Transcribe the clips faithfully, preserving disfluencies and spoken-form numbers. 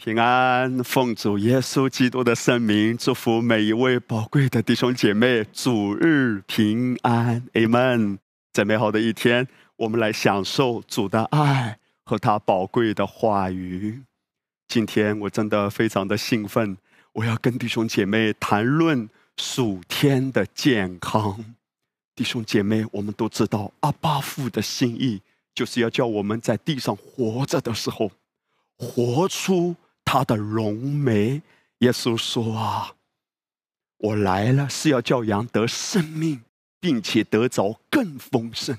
平安，奉主耶稣基督的圣名，祝福每一位宝贵的弟兄姐妹，主日平安 ，Amen。在美好的一天，我们来享受主的爱和他宝贵的话语。今天我真的非常的兴奋，我要跟弟兄姐妹谈论属天的健康。弟兄姐妹，我们都知道阿爸父的心意，就是要叫我们在地上活着的时候，活出他的荣美。耶稣说啊，我来了是要叫羊得生命，并且得着更丰盛。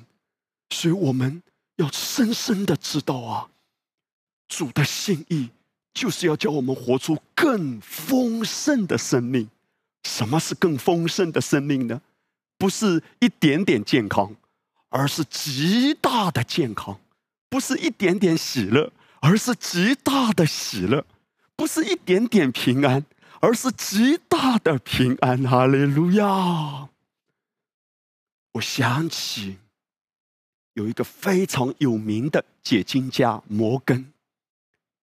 所以我们要深深的知道啊，主的心意就是要叫我们活出更丰盛的生命。什么是更丰盛的生命呢？不是一点点健康，而是极大的健康。不是一点点喜乐，而是极大的喜乐。不是一点点平安，而是极大的平安。哈利路亚！我想起有一个非常有名的解经家摩根，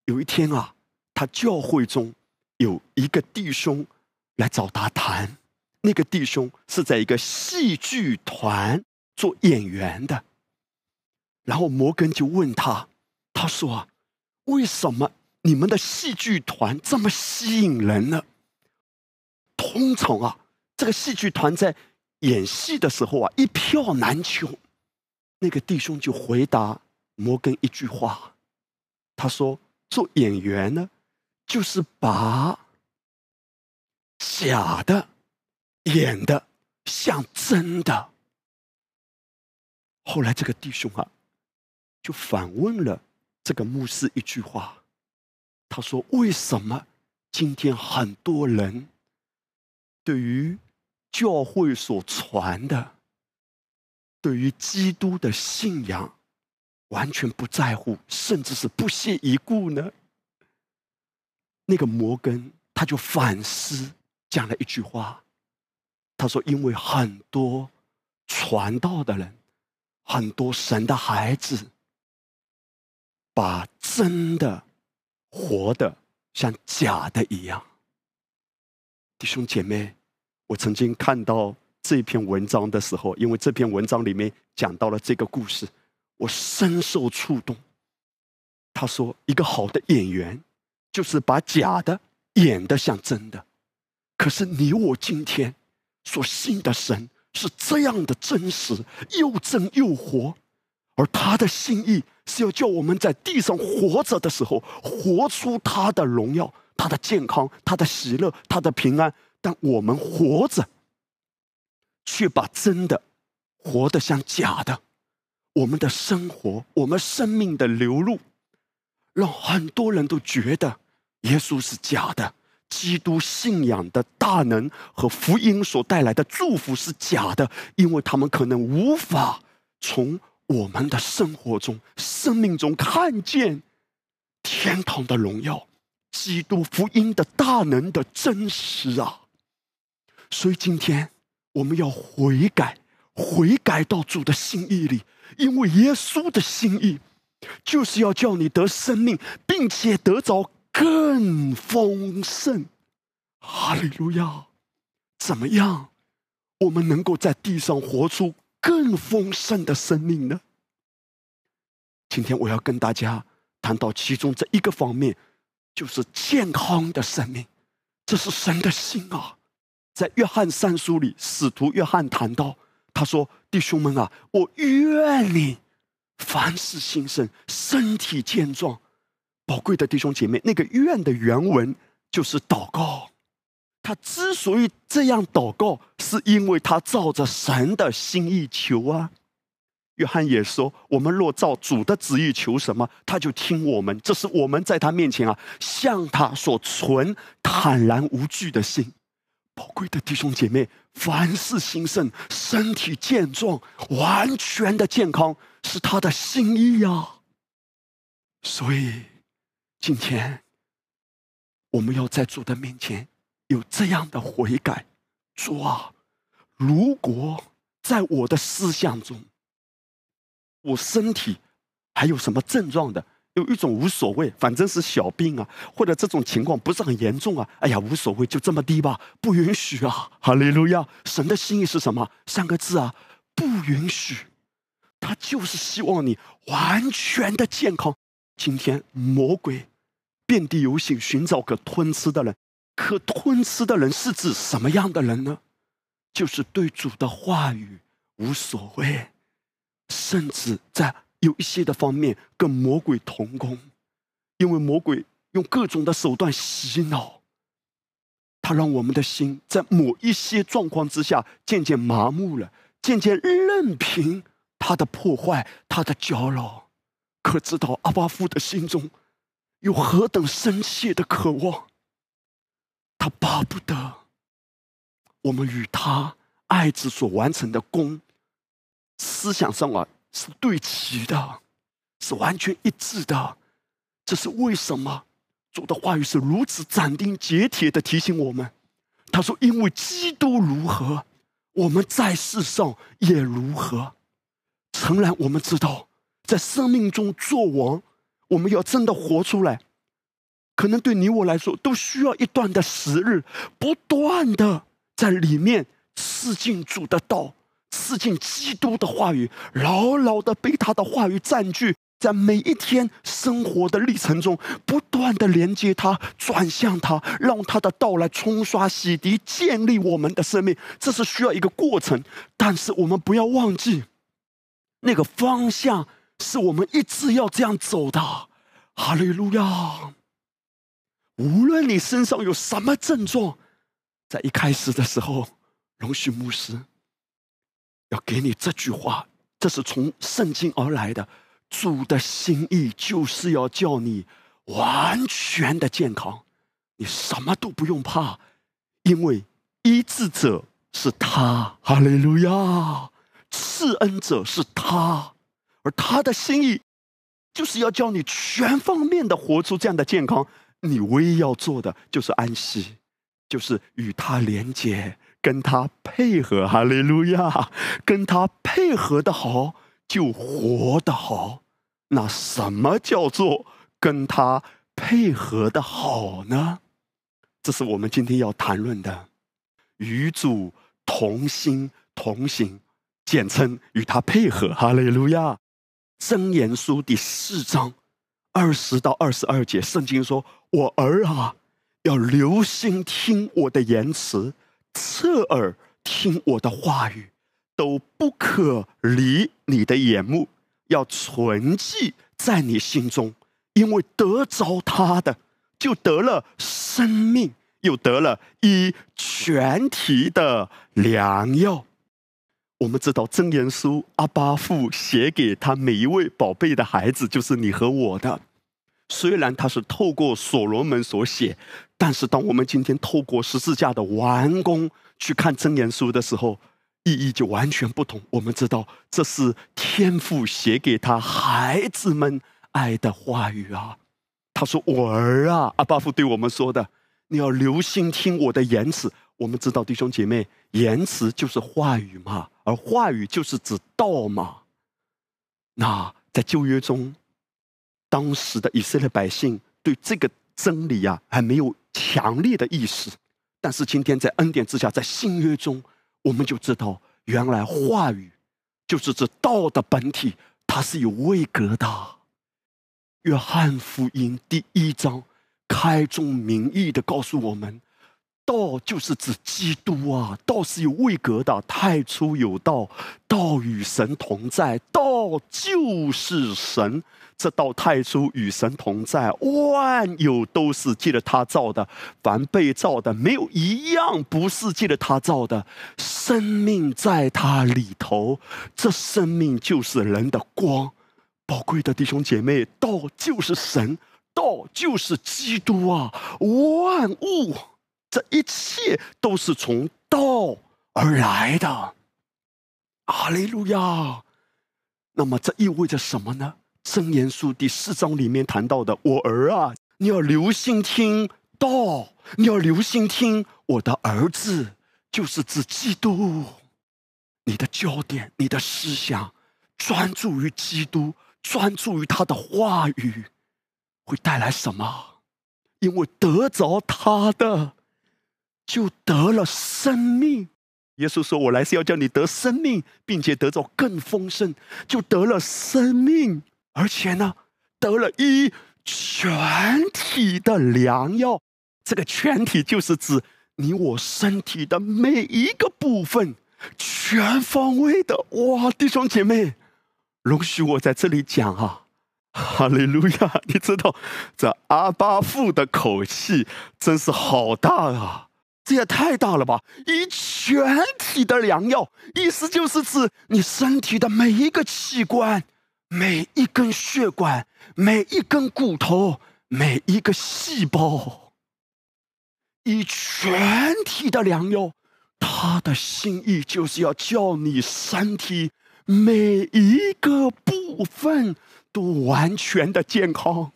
有一天啊，他教会中有一个弟兄来找他谈。那个弟兄是在一个戏剧团做演员的，然后摩根就问他，他说啊，为什么你们的戏剧团这么吸引人呢？通常啊，这个戏剧团在演戏的时候啊，一票难求。那个弟兄就回答摩根一句话，他说，做演员呢，就是把假的演的像真的。后来这个弟兄啊，就反问了这个牧师一句话，他说，为什么今天很多人对于教会所传的，对于基督的信仰完全不在乎，甚至是不屑一顾呢？那个摩根他就反思，讲了一句话，他说，因为很多传道的人，很多神的孩子，把真的活的像假的一样。弟兄姐妹，我曾经看到这篇文章的时候，因为这篇文章里面讲到了这个故事，我深受触动。他说，一个好的演员就是把假的演得像真的。可是你我今天所信的神是这样的真实，又真又活。而他的心意是要叫我们在地上活着的时候，活出他的荣耀，他的健康，他的喜乐，他的平安。但我们活着却把真的活得像假的，我们的生活，我们生命的流露，让很多人都觉得耶稣是假的，基督信仰的大能和福音所带来的祝福是假的，因为他们可能无法从我们的生活中，生命中看见天堂的荣耀，基督福音的大能的真实啊！所以今天我们要悔改，悔改到主的心意里，因为耶稣的心意就是要叫你得生命，并且得着更丰盛。哈利路亚！怎么样我们能够在地上活出更丰盛的生命呢？今天我要跟大家谈到其中这一个方面，就是健康的生命。这是神的心啊！在约翰三书里，使徒约翰谈到，他说，弟兄们啊，我愿你凡事兴盛，身体健壮。宝贵的弟兄姐妹，那个愿的原文就是祷告。他之所以这样祷告，是因为他照着神的心意求啊。约翰也说，我们若照主的旨意求什么，他就听我们。这是我们在他面前啊，向他所存坦然无惧的心。宝贵的弟兄姐妹，凡事兴盛，身体健壮，完全的健康是他的心意啊。所以今天我们要在主的面前有这样的悔改。主啊，如果在我的思想中，我身体还有什么症状的，有一种无所谓，反正是小病啊，或者这种情况不是很严重啊，哎呀无所谓，就这么低吧，不允许啊，哈利路亚！神的心意是什么？三个字啊，不允许。他就是希望你完全的健康。今天魔鬼遍地游行，寻找可吞吃的人。可吞吃的人是指什么样的人呢？就是对主的话语无所谓，甚至在有一些的方面跟魔鬼同工，因为魔鬼用各种的手段洗脑，他让我们的心在某一些状况之下渐渐麻木了，渐渐任凭他的破坏，他的搅扰。可知道阿爸父的心中有何等深切的渴望，他巴不得我们与他爱子所完成的功思想上啊是对齐的，是完全一致的。这是为什么主的话语是如此斩钉截铁地提醒我们，他说因为基督如何，我们在世上也如何。诚然我们知道在生命中做王，我们要真的活出来，可能对你我来说都需要一段的时日，不断的在里面吃进主的道，刺进基督的话语，牢牢的被他的话语占据，在每一天生活的历程中不断的连接他，转向他，让他的道来冲刷洗涤建立我们的生命。这是需要一个过程，但是我们不要忘记那个方向是我们一直要这样走的。哈利路亚！无论你身上有什么症状，在一开始的时候容许牧师要给你这句话，这是从圣经而来的。主的心意就是要叫你完全的健康，你什么都不用怕，因为医治者是他，哈利路亚！赐恩者是他，而他的心意就是要叫你全方面的活出这样的健康。你唯一要做的就是安息，就是与他连结，跟他配合，哈利路亚！跟他配合的好，就活得好。那什么叫做跟他配合的好呢？这是我们今天要谈论的，与主同心同行，简称与他配合，哈利路亚！箴言书第四章二十到二十二节，圣经说：“我儿啊，要留心听我的言辞。”侧耳听我的话语，都不可离你的眼目，要存记在你心中，因为得着他的，就得了生命，又得了医全体的良药。我们知道箴言书阿爸父写给他每一位宝贝的孩子，就是你和我的。虽然他是透过所罗门所写，但是当我们今天透过十字架的完工去看箴言书的时候，意义就完全不同。我们知道这是天父写给他孩子们爱的话语啊。他说我儿啊，阿爸父对我们说的，你要留心听我的言辞。我们知道弟兄姐妹，言辞就是话语嘛，而话语就是指道嘛。那在旧约中，当时的以色列百姓对这个真理啊还没有强烈的意识，但是今天在恩典之下，在新约中，我们就知道原来话语就是这道的本体，它是有位格的。约翰福音第一章开宗明义的告诉我们，道就是指基督啊，道是有位格的，太初有道，道与神同在，道就是神。这道太初与神同在，万有都是借着他造的，凡被造的没有一样不是借着他造的。生命在他里头，这生命就是人的光。宝贵的弟兄姐妹，道就是神，道就是基督啊！万物这一切都是从道而来的。哈利路亚！那么这意味着什么呢？箴言书第四章里面谈到的，我儿啊，你要留心听道，你要留心听我的儿子，就是指基督。你的焦点，你的思想，专注于基督，专注于他的话语，会带来什么？因为得着他的，就得了生命。耶稣说：“我来是要叫你得生命，并且得着更丰盛，就得了生命，而且呢，得了一全体的良药。这个全体就是指你我身体的每一个部分，全方位的。哇，弟兄姐妹，容许我在这里讲啊。”哈利路亚！你知道这阿爸父的口气真是好大啊，这也太大了吧！以全体的良药，意思就是指你身体的每一个器官、每一根血管、每一根骨头、每一个细胞，以全体的良药，他的心意就是要叫你身体每一个部分都完全的健康。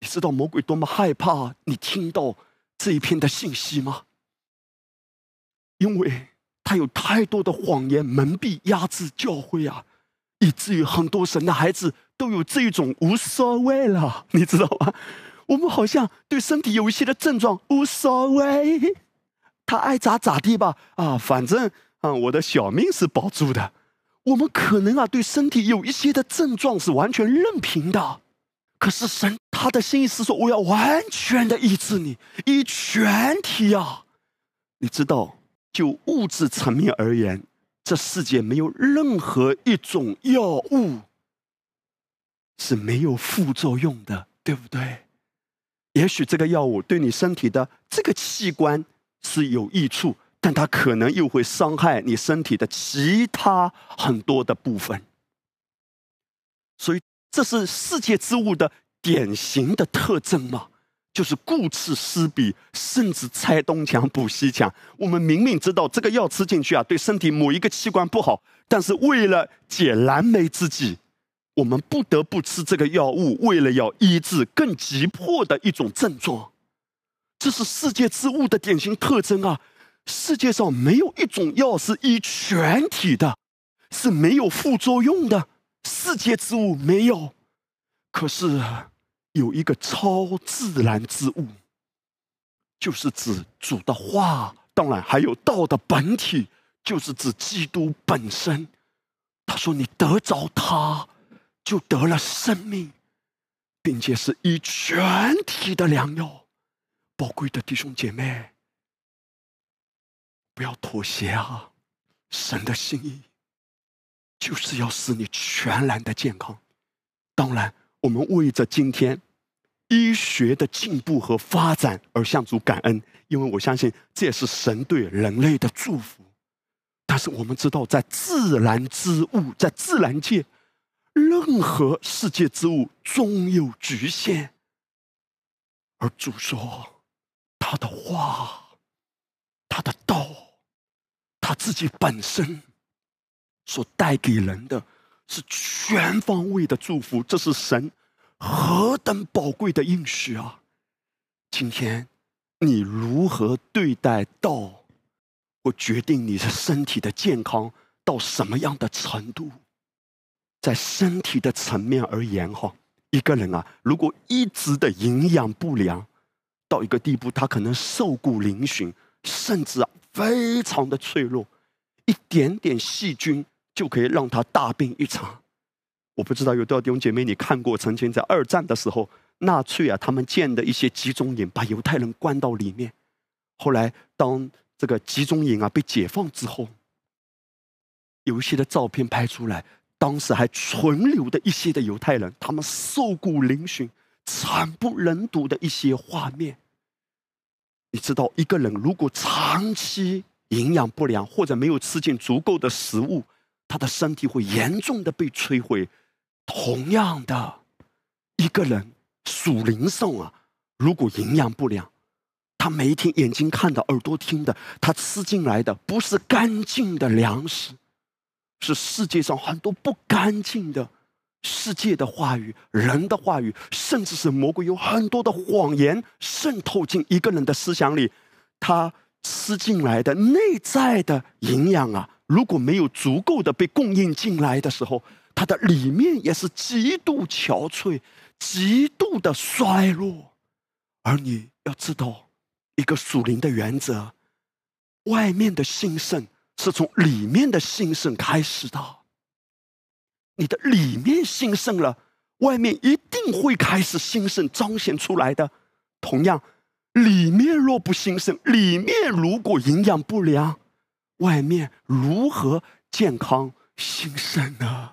你知道魔鬼多么害怕你听到这一篇的信息吗？因为他有太多的谎言蒙蔽压制教会啊，以至于很多神的孩子都有这种无所谓了，你知道吗？我们好像对身体有一些的症状无所谓，他爱咋咋地吧，啊，反正啊，我的小命是保住的。我们可能啊，对身体有一些的症状是完全任凭的，可是神他的心意是说，我要完全的医治你，以全体啊。你知道，就物质层面而言，这世界没有任何一种药物是没有副作用的，对不对？也许这个药物对你身体的这个器官是有益处，但它可能又会伤害你身体的其他很多的部分，所以这是世界之物的典型的特征嘛，就是顾此失彼，甚至拆东墙补西墙。我们明明知道这个药吃进去啊，对身体某一个器官不好，但是为了解燃眉之急，我们不得不吃这个药物，为了要医治更急迫的一种症状。这是世界之物的典型特征啊。世界上没有一种药是医全体的，是没有副作用的，世界之物没有。可是有一个超自然之物，就是指主的话，当然还有道的本体，就是指基督本身。他说你得着他，就得了生命，并且是医全体的良药。宝贵的弟兄姐妹，不要妥协啊！神的心意就是要使你全然的健康。当然，我们为着今天医学的进步和发展而向主感恩，因为我相信这也是神对人类的祝福。但是我们知道，在自然之物，在自然界，任何世界之物终有局限。而主说，他的话，他的道，他自己本身所带给人的是全方位的祝福，这是神何等宝贵的应许啊！今天你如何对待道，会决定你的身体的健康到什么样的程度。在身体的层面而言哈，一个人啊，如果一直的营养不良，到一个地步，他可能瘦骨嶙峋，甚至啊，非常的脆弱，一点点细菌就可以让他大病一场。我不知道有多少弟兄姐妹你看过，曾经在二战的时候，纳粹啊他们建的一些集中营，把犹太人关到里面。后来当这个集中营啊被解放之后，有一些的照片拍出来，当时还存留的一些的犹太人，他们瘦骨嶙峋、惨不忍睹的一些画面。你知道，一个人如果长期营养不良，或者没有吃进足够的食物，他的身体会严重的被摧毁。同样的，一个人属灵上啊，如果营养不良，他每天眼睛看的、耳朵听的，他吃进来的不是干净的粮食，是世界上很多不干净的世界的话语、人的话语，甚至是魔鬼有很多的谎言渗透进一个人的思想里。他吃进来的内在的营养啊，如果没有足够的被供应进来的时候，他的里面也是极度憔悴，极度的衰落。而你要知道一个属灵的原则，外面的兴盛是从里面的兴盛开始的。你的里面兴盛了，外面一定会开始兴盛彰显出来的。同样，里面若不兴盛，里面如果营养不良，外面如何健康兴盛呢？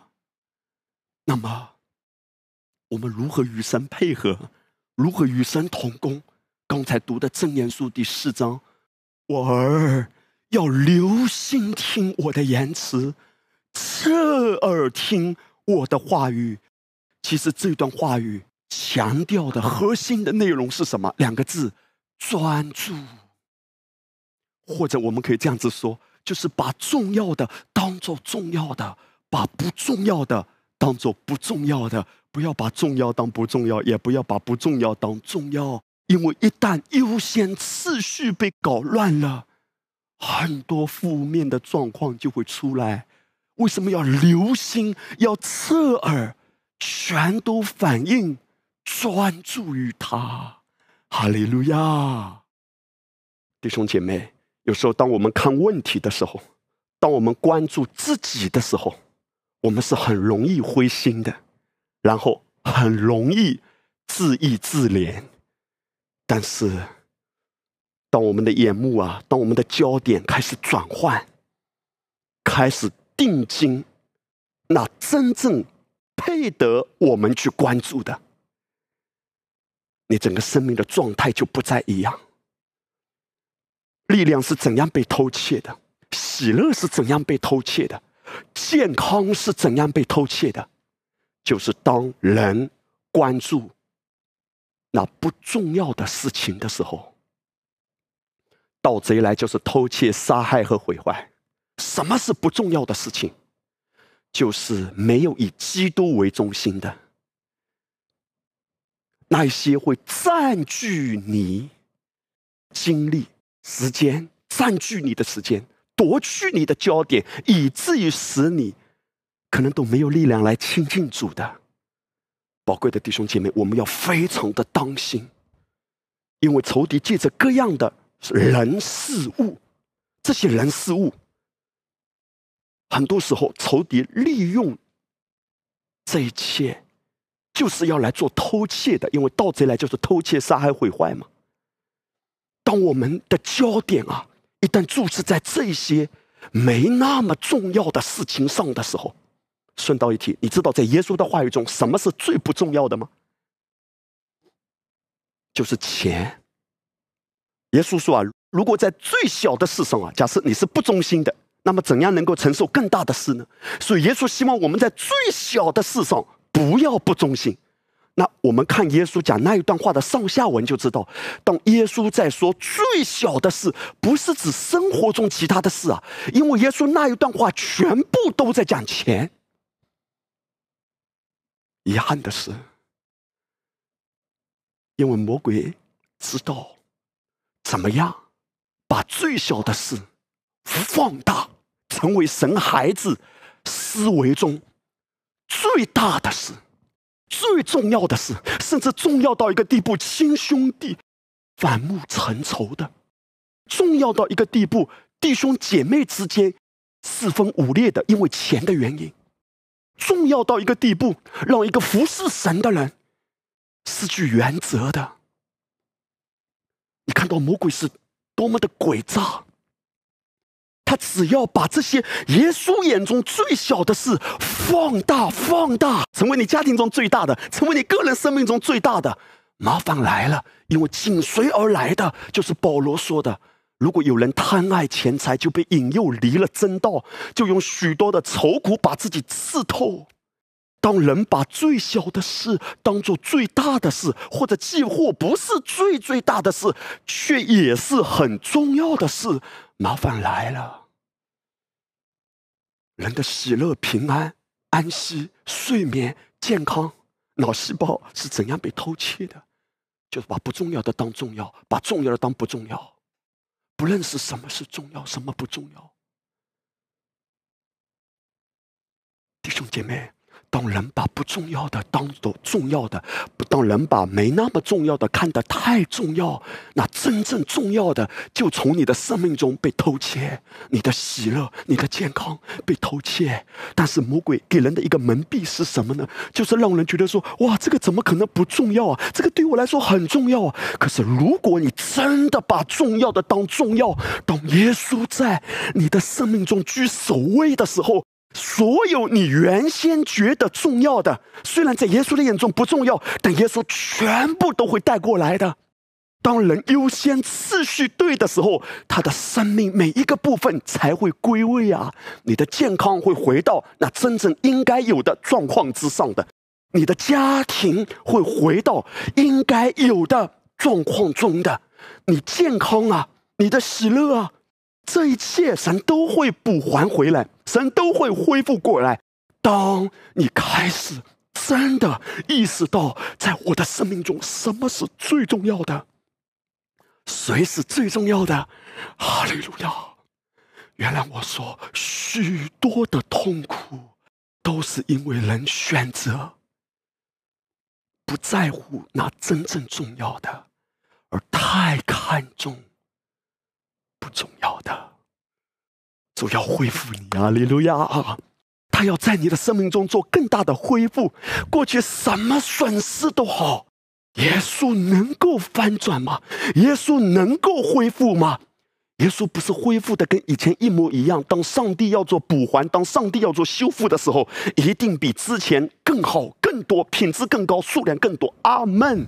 那么我们如何与神配合，如何与神同工？刚才读的箴言书第四章，我儿要留心听我的言辞，侧耳听我的话语。其实这段话语强调的核心的内容是什么？两个字：专注。或者我们可以这样子说，就是把重要的当做重要的，把不重要的当做不重要的，不要把重要当不重要，也不要把不重要当重要。因为一旦优先次序被搞乱了，很多负面的状况就会出来。为什么要留心，要侧耳？全都反映专注于他。哈利路亚！弟兄姐妹，有时候当我们看问题的时候，当我们关注自己的时候，我们是很容易灰心的，然后很容易自意自怜。但是当我们的眼目啊，当我们的焦点开始转换，开始定睛那真正配得我们去关注的，你整个生命的状态就不再一样。力量是怎样被偷窃的，喜乐是怎样被偷窃的，健康是怎样被偷窃的，就是当人关注那不重要的事情的时候。盗贼来就是偷窃、杀害和毁坏。什么是不重要的事情？就是没有以基督为中心的，那一些会占据你精力、时间，占据你的时间，夺去你的焦点，以至于使你可能都没有力量来亲近主的。宝贵的弟兄姐妹，我们要非常的当心，因为仇敌借着各样的人事物，这些人事物很多时候仇敌利用这一切，就是要来做偷窃的。因为盗贼来就是偷窃、杀害、毁坏嘛。当我们的焦点啊，一旦注视在这些没那么重要的事情上的时候，顺道一提，你知道在耶稣的话语中什么是最不重要的吗？就是钱。耶稣说啊，如果在最小的事上啊，假设你是不忠心的，那么怎样能够承受更大的事呢？所以耶稣希望我们在最小的事上不要不忠心。那我们看耶稣讲那一段话的上下文就知道，当耶稣在说最小的事，不是指生活中其他的事啊，因为耶稣那一段话全部都在讲钱。遗憾的是，因为魔鬼知道怎么样把最小的事放大，成为神孩子思维中最大的事、最重要的事，甚至重要到一个地步，亲兄弟反目成仇的，重要到一个地步，弟兄姐妹之间四分五裂的，因为钱的原因，重要到一个地步，让一个服侍神的人失去原则的。你看到魔鬼是多么的诡诈，他只要把这些耶稣眼中最小的事放大放大，成为你家庭中最大的，成为你个人生命中最大的。麻烦来了，因为紧随而来的就是保罗说的，如果有人贪爱钱财，就被引诱离了真道，就用许多的愁苦把自己刺透。当人把最小的事当作最大的事，或者既或不是最最大的事，却也是很重要的事，麻烦来了，人的喜乐、平安、安息、睡眠、健康、脑细胞是怎样被偷窃的？就是把不重要的当重要，把重要的当不重要，不认识什么是重要，什么不重要。弟兄姐妹，当人把不重要的当做重要的，当人把没那么重要的看得太重要，那真正重要的就从你的生命中被偷窃，你的喜乐、你的健康被偷窃。但是魔鬼给人的一个蒙蔽是什么呢？就是让人觉得说，哇，这个怎么可能不重要啊？这个对我来说很重要啊！可是如果你真的把重要的当重要，当耶稣在你的生命中居首位的时候，所有你原先觉得重要的，虽然在耶稣的眼中不重要，但耶稣全部都会带过来的。当人优先次序对的时候，他的生命每一个部分才会归位啊！你的健康会回到那真正应该有的状况之上的，你的家庭会回到应该有的状况中的，你健康啊，你的喜乐啊，这一切神都会补还回来，神都会恢复过来。当你开始真的意识到，在我的生命中什么是最重要的，谁是最重要的，哈利路亚！原来我说许多的痛苦都是因为人选择不在乎那真正重要的，而太看重不重要的。主要恢复你，哈利路亚啊！他要在你的生命中做更大的恢复。过去什么损失都好，耶稣能够翻转吗？耶稣能够恢复吗？耶稣不是恢复的跟以前一模一样。当上帝要做补还，当上帝要做修复的时候，一定比之前更好、更多、品质更高、数量更多。阿们，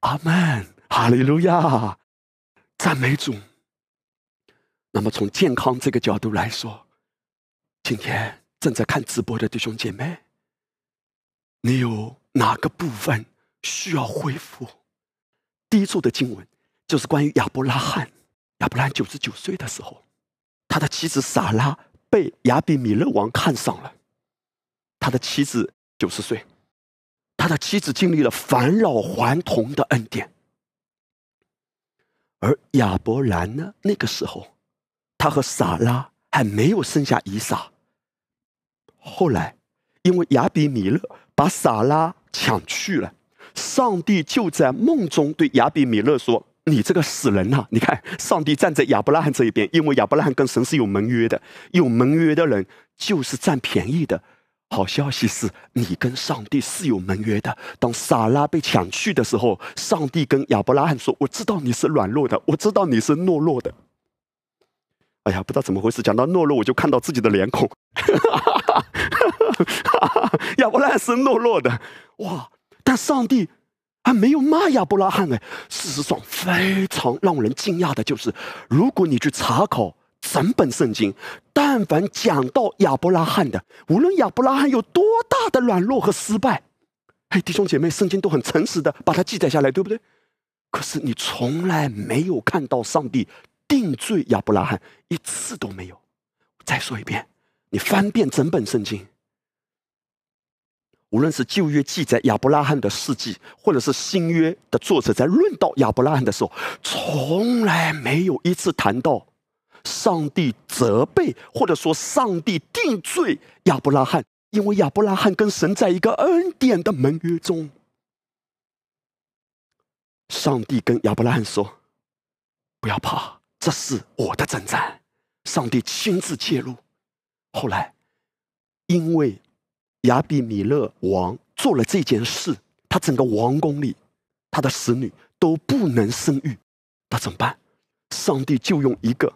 阿们，哈利路亚，赞美主。那么从健康这个角度来说，今天正在看直播的弟兄姐妹，你有哪个部分需要恢复？第一处的经文就是关于亚伯拉罕。亚伯拉罕九十九岁的时候，他的妻子撒拉被亚比米勒王看上了。他的妻子九十岁，他的妻子经历了返老还童的恩典。而亚伯兰呢，那个时候他和撒拉还没有生下以撒。后来因为亚比米勒把撒拉抢去了，上帝就在梦中对亚比米勒说，你这个死人啊，你看上帝站在亚伯拉罕这一边，因为亚伯拉罕跟神是有盟约的，有盟约的人就是占便宜的。好消息是你跟上帝是有盟约的。当撒拉被抢去的时候，上帝跟亚伯拉罕说，我知道你是软弱的，我知道你是懦弱的。哎呀，不知道怎么回事，讲到懦弱我就看到自己的脸孔。亚伯拉罕是懦弱的，哇！但上帝还没有骂亚伯拉罕哎。事实上非常让人惊讶的就是，如果你去查考整本圣经，但凡讲到亚伯拉罕的，无论亚伯拉罕有多大的软弱和失败，嘿，弟兄姐妹，圣经都很诚实的把它记载下来，对不对？可是你从来没有看到上帝定罪亚伯拉罕，一次都没有。再说一遍，你翻遍整本圣经，无论是旧约记载亚伯拉罕的事迹，或者是新约的作者在论到亚伯拉罕的时候，从来没有一次谈到上帝责备或者说上帝定罪亚伯拉罕，因为亚伯拉罕跟神在一个恩典的盟约中。上帝跟亚伯拉罕说，不要怕，这是我的征战。上帝亲自介入。后来因为亚比米勒王做了这件事，他整个王宫里他的使女都不能生育。那怎么办？上帝就用一个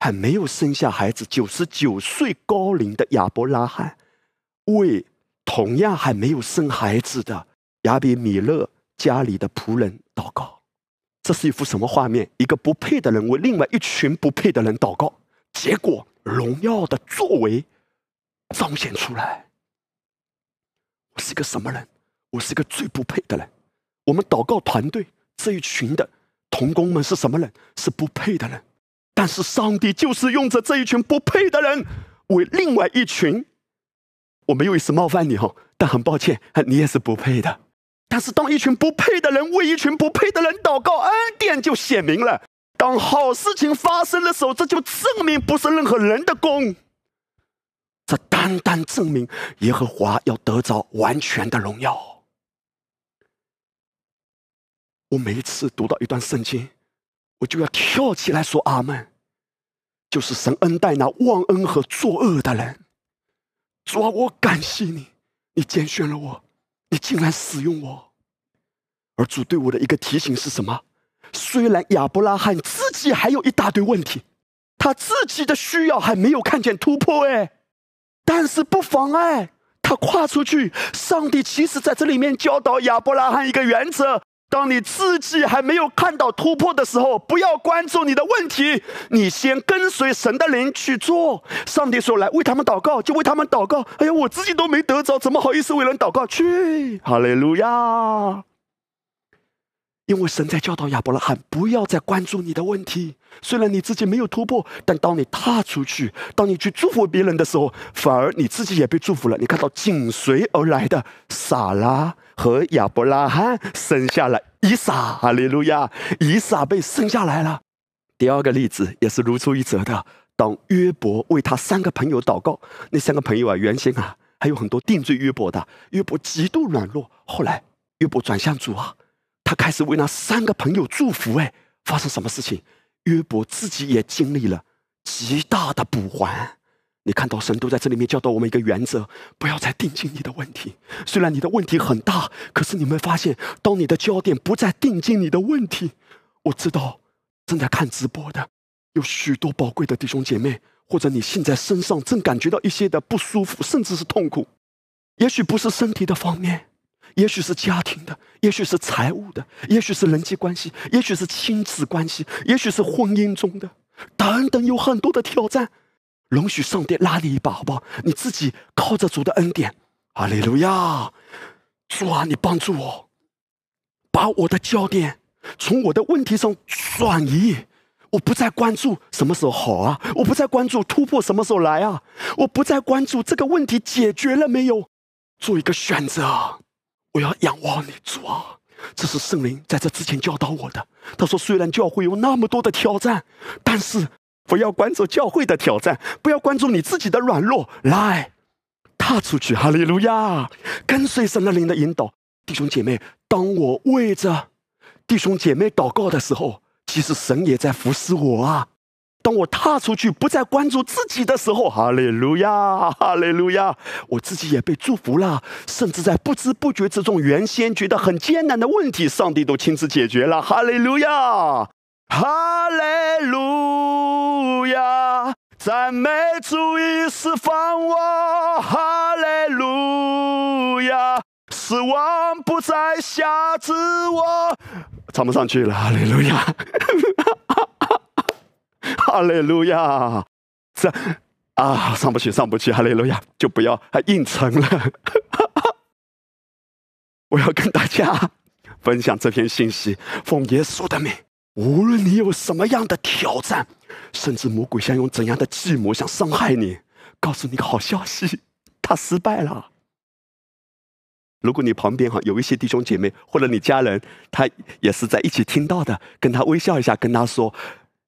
还没有生下孩子、九十九岁高龄的亚伯拉罕，为同样还没有生孩子的亚比米勒家里的仆人祷告。这是一幅什么画面？一个不配的人为另外一群不配的人祷告，结果荣耀的作为彰显出来。我是一个什么人？我是一个最不配的人。我们祷告团队这一群的同工们是什么人？是不配的人。但是上帝就是用着这一群不配的人，为另外一群，我没有意思冒犯你哦，但很抱歉，你也是不配的。但是当一群不配的人为一群不配的人祷告，恩典就显明了。当好事情发生的时候，这就证明不是任何人的功，这单单证明耶和华要得着完全的荣耀。我每一次读到一段圣经，我就要跳起来说阿们，就是神恩待那忘恩和作恶的人。主啊，我感谢你，你拣选了我，你竟然使用我。而主对我的一个提醒是什么？虽然亚伯拉罕自己还有一大堆问题，他自己的需要还没有看见突破，哎。但是不妨碍他跨出去，上帝其实在这里面教导亚伯拉罕一个原则：当你自己还没有看到突破的时候，不要关注你的问题，你先跟随神的灵去做。上帝说来为他们祷告，就为他们祷告。哎呀，我自己都没得着，怎么好意思为人祷告？去，哈利路亚！因为神在教导亚伯拉罕，不要再关注你的问题。虽然你自己没有突破，但当你踏出去，当你去祝福别人的时候，反而你自己也被祝福了。你看到紧随而来的撒拉和亚伯拉罕生下了以撒，哈利路亚！以撒被生下来了。第二个例子也是如出一辙的，当约伯为他三个朋友祷告，那三个朋友啊，原先啊还有很多定罪约伯的，约伯极度软弱。后来约伯转向主啊，他开始为那三个朋友祝福。哎，发生什么事情？约伯自己也经历了极大的补还。你看到神都在这里面教导我们一个原则：不要再定睛你的问题。虽然你的问题很大，可是你们发现，当你的焦点不再定睛你的问题，我知道正在看直播的有许多宝贵的弟兄姐妹，或者你现在身上正感觉到一些的不舒服，甚至是痛苦，也许不是身体的方面，也许是家庭的，也许是财务的，也许是人际关系，也许是亲子关系，也许是婚姻中的等等，有很多的挑战。容许上帝拉你一把，好不好？你自己靠着主的恩典，哈利路亚！主啊，你帮助我，把我的焦点从我的问题上转移。我不再关注什么时候好啊，我不再关注突破什么时候来啊，我不再关注这个问题解决了没有。做一个选择。我要仰望你，主啊！这是圣灵在这之前教导我的。他说，虽然教会有那么多的挑战，但是不要关注教会的挑战，不要关注你自己的软弱，来，踏出去，哈利路亚！跟随神的灵的引导。弟兄姐妹，当我为着弟兄姐妹祷告的时候，其实神也在服侍我啊。当我踏出去，不再关注自己的时候，哈利路亚，哈利路亚！我自己也被祝福了，甚至在不知不觉之中，原先觉得很艰难的问题，上帝都亲自解决了，哈利路亚，哈利路亚！赞美主已释放我，哈利路亚！死亡不再辖制我，唱不上去了，哈利路亚！哈利路亚，这啊上不去上不去，哈利路亚，就不要还硬撑了。我要跟大家分享这篇信息，奉耶稣的名，无论你有什么样的挑战，甚至魔鬼想用怎样的计谋想伤害你，告诉你个好消息，他失败了。如果你旁边有一些弟兄姐妹或者你家人，他也是在一起听到的，跟他微笑一下，跟他说，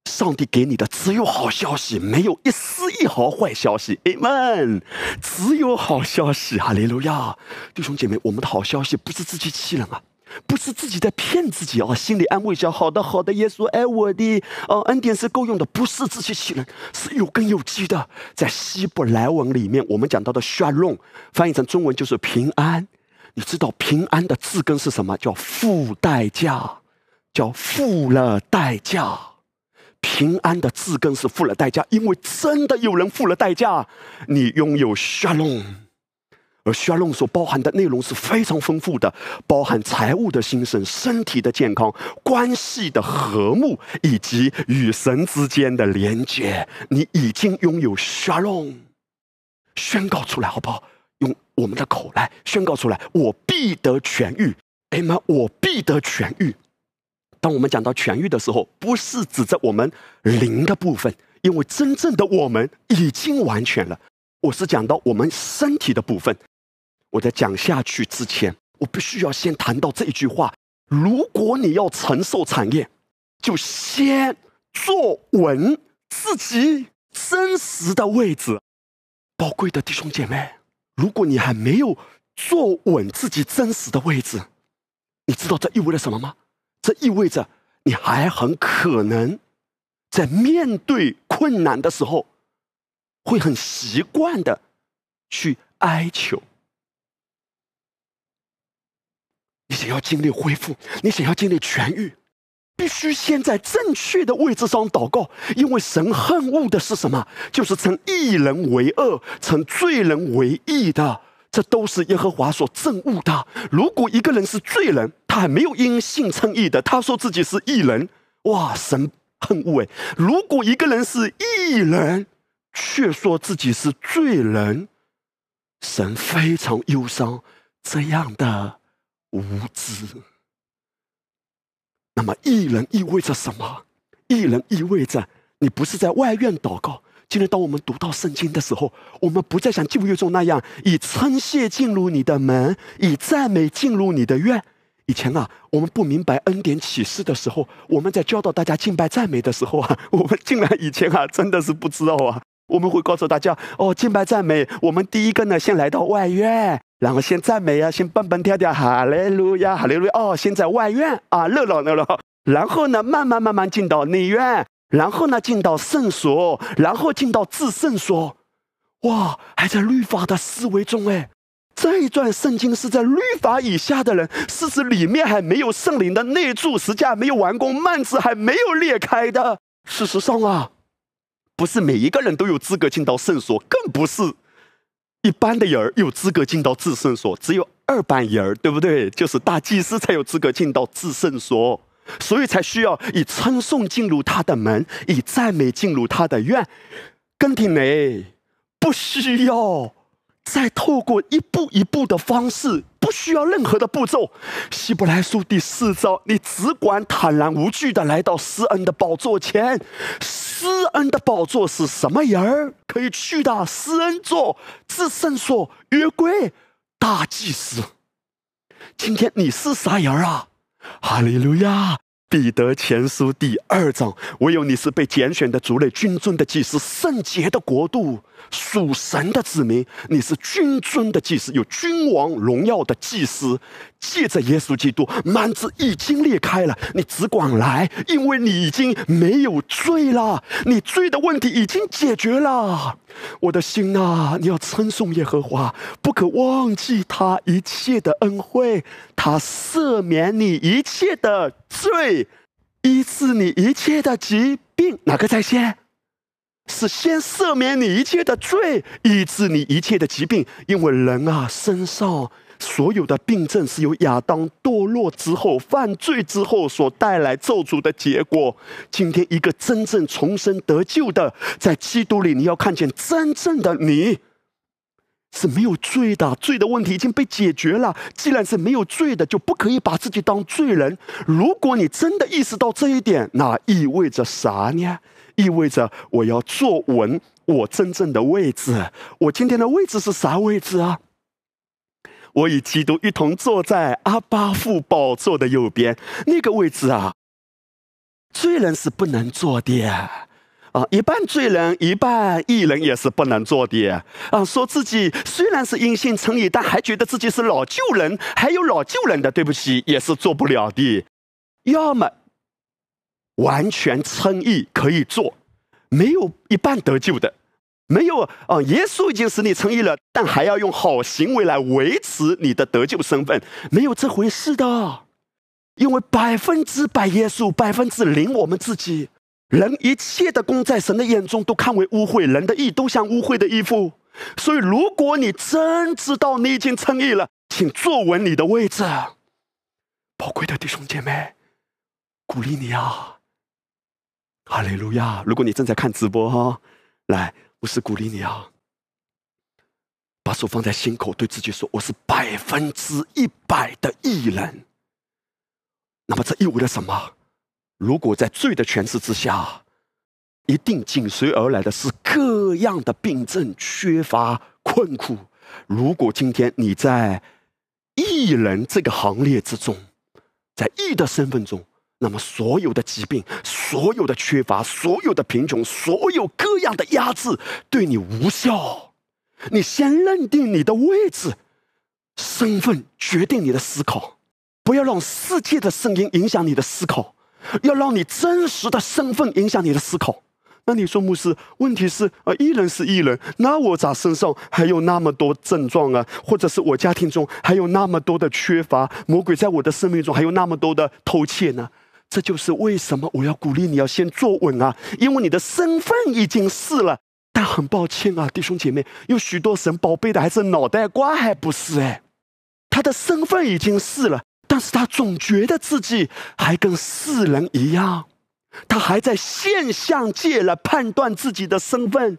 上帝给你的只有好消息，没有一丝一毫坏消息。 Amen， 只有好消息，哈利路亚！弟兄姐妹，我们的好消息不是自欺欺人啊，不是自己在骗自己啊，心里安慰一下，好的好的，耶稣爱我的、呃、恩典是够用的，不是自欺欺人，是有根有基的。在希伯来文里面我们讲到的 Shalom 翻译成中文就是平安。你知道平安的字根是什么？叫付代价，叫付了代价。平安的字根是付了代价，因为真的有人付了代价，你拥有 Shalom。 而 Shalom 所包含的内容是非常丰富的，包含财务的兴盛、身体的健康、关系的和睦，以及与神之间的连结。你已经拥有 Shalom， 宣告出来好不好？用我们的口来宣告出来，我必得痊愈。哎妈，我必得痊愈。当我们讲到痊愈的时候，不是指着我们灵的部分，因为真正的我们已经完全了。我是讲到我们身体的部分。我在讲下去之前，我必须要先谈到这一句话：如果你要承受产业，就先坐稳自己真实的位置。宝贵的弟兄姐妹，如果你还没有坐稳自己真实的位置，你知道这意味着什么吗？这意味着你还很可能在面对困难的时候，会很习惯的去哀求。你想要经历恢复，你想要经历痊愈，必须先在正确的位置上祷告，因为神恨恶的是什么？就是称义人为恶，称罪人为义的，这都是耶和华所憎恶的。如果一个人是罪人，他还没有因信称义的，他说自己是义人，哇，神恨恶哎！如果一个人是义人，却说自己是罪人，神非常忧伤这样的无知。那么义人意味着什么？义人意味着你不是在外院祷告。今天当我们读到圣经的时候，我们不再像旧约中那样以称谢进入你的门，以赞美进入你的院。以前啊，我们不明白恩典启示的时候，我们在教导大家敬拜赞美的时候啊，我们竟然以前啊真的是不知道啊，我们会告诉大家哦，敬拜赞美，我们第一个呢先来到外院，然后先赞美啊，先蹦蹦跳跳，哈利路亚，哈利路亚，哦，先在外院啊热闹热闹，然后呢慢慢慢慢进到内院，然后呢进到圣所，然后进到至圣所，哇，还在律法的思维中哎。这一段圣经是在律法以下的人，是指里面还没有圣灵的内住，十架没有完工，幔子还没有裂开的。事实上啊，不是每一个人都有资格进到圣所，更不是一般的人有资格进到至圣所，只有二班人，对不对？就是大祭司才有资格进到至圣所，所以才需要以称颂进入他的门，以赞美进入他的院。跟体内不需要再透过一步一步的方式，不需要任何的步骤。希伯来书第四章，你只管坦然无惧的来到施恩的宝座前。施恩的宝座是什么人可以去的？施恩座、至圣所、约柜、大祭司。今天你是啥人啊？哈利路亚！彼得前书第二章，唯有你是被拣选的族类，君尊的祭司，圣洁的国度，属神的子民。你是君尊的祭司，有君王荣耀的祭司，借着耶稣基督，幔子已经裂开了，你只管来，因为你已经没有罪了，你罪的问题已经解决了。我的心啊，你要称颂耶和华，不可忘记他一切的恩惠，他赦免你一切的罪，医治你一切的疾病。哪个在先？是先赦免你一切的罪，医治你一切的疾病。因为人啊，身上所有的病症是由亚当堕落之后、犯罪之后所带来咒诅的结果。今天一个真正重生得救的，在基督里，你要看见真正的你是没有罪的，罪的问题已经被解决了。既然是没有罪的，就不可以把自己当罪人。如果你真的意识到这一点，那意味着啥呢？意味着我要坐稳我真正的位置。我今天的位置是啥位置啊？我与基督一同坐在阿爸父宝座的右边。那个位置啊，罪人是不能坐的啊，一半罪人，一半义人也是不能做的啊！说自己虽然是因信称义，但还觉得自己是老旧人，还有老旧人的，对不起，也是做不了的。要么完全称义可以做，没有一半得救的，没有啊！耶稣已经使你称义了，但还要用好行为来维持你的得救身份，没有这回事的。因为百分之百耶稣，百分之零我们自己。人一切的功在神的眼中都看为污秽，人的义都像污秽的衣服。所以如果你真知道你已经称义了，请坐稳你的位置。宝贵的弟兄姐妹，鼓励你啊，哈利路亚。如果你正在看直播哈，来，我是鼓励你啊，把手放在心口，对自己说，我是百分之一百的义人。那么这意味着什么？如果在罪的权势之下，一定紧随而来的是各样的病症、缺乏、困苦。如果今天你在义人这个行列之中，在义的身份中，那么所有的疾病、所有的缺乏、所有的贫穷、所有各样的压制，对你无效。你先认定你的位置，身份决定你的思考。不要让世界的声音影响你的思考，要让你真实的身份影响你的思考。那你说牧师，问题是呃，艺人是艺人，那我咋身上还有那么多症状啊？或者是我家庭中还有那么多的缺乏，魔鬼在我的生命中还有那么多的偷窃呢？这就是为什么我要鼓励你要先坐稳啊，因为你的身份已经是了。但很抱歉啊，弟兄姐妹，有许多神宝贝的还是脑袋瓜，还不是哎，他的身份已经是了，但是他总觉得自己还跟世人一样。他还在现象界来判断自己的身份。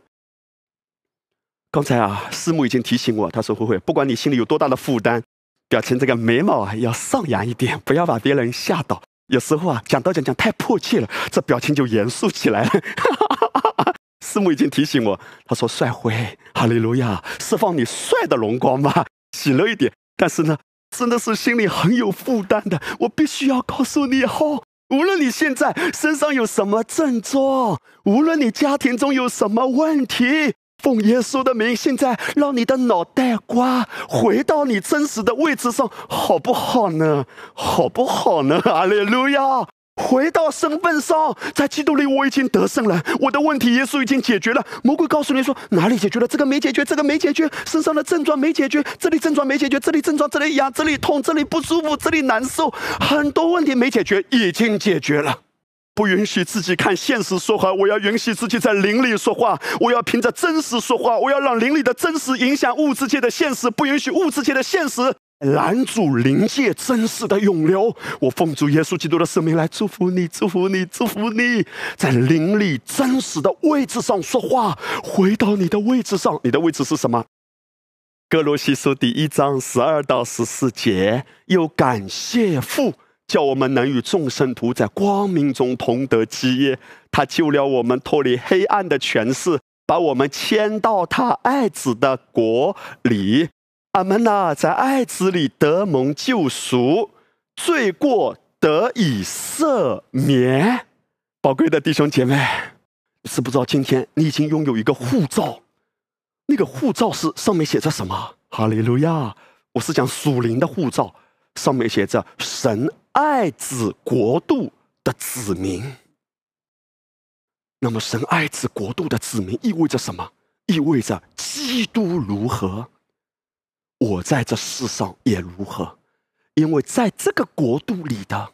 刚才啊，师母已经提醒我，她说：“慧慧，不管你心里有多大的负担，表情这个眉毛啊要上扬一点，不要把别人吓到。有时候啊，讲到讲讲太迫切了，这表情就严肃起来了。”师母已经提醒我，她说：“帅辉，哈利路亚，释放你帅的荣光吧，喜乐一点。”但是呢，真的是心里很有负担的，我必须要告诉你哦。无论你现在身上有什么症状，无论你家庭中有什么问题，奉耶稣的名，现在让你的脑袋瓜回到你真实的位置上，好不好呢？好不好呢？哈利路亚！回到身份上，在基督里我已经得胜了，我的问题耶稣已经解决了。魔鬼告诉你说哪里解决了？这个没解决，这个没解决，身上的症状没解决，这里症状没解决，这里症状，这里痒，这里痛，这里不舒服，这里难受，很多问题没解决，已经解决了。不允许自己看现实说话，我要允许自己在灵里说话，我要凭着真实说话，我要让灵里的真实影响物质界的现实，不允许物质界的现实拦阻灵界真实的涌流。我奉主耶稣基督的圣名来祝福你，祝福你，祝福你，在灵里真实的位置上说话，回到你的位置上。你的位置是什么？哥罗西书第一章十二到十四节，又感谢父，叫我们能与众圣徒在光明中同得基业，他救了我们脱离黑暗的权势，把我们迁到他爱子的国里。阿们啊，在爱子里得蒙救赎，罪过得以赦免。宝贵的弟兄姐妹，你知不知道今天你已经拥有一个护照？那个护照是上面写着什么？哈利路亚！我是讲属灵的护照，上面写着神爱子国度的子民。那么神爱子国度的子民意味着什么？意味着基督如何，我在这世上也如何。因为在这个国度里的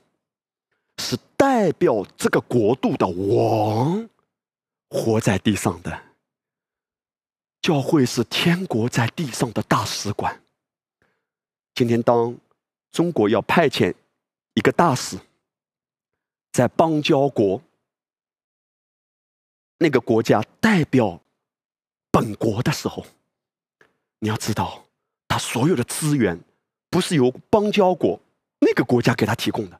是代表这个国度的王活在地上的，教会是天国在地上的大使馆。今天当中国要派遣一个大使在邦交国，那个国家代表本国的时候，你要知道他所有的资源不是由邦交国那个国家给他提供的，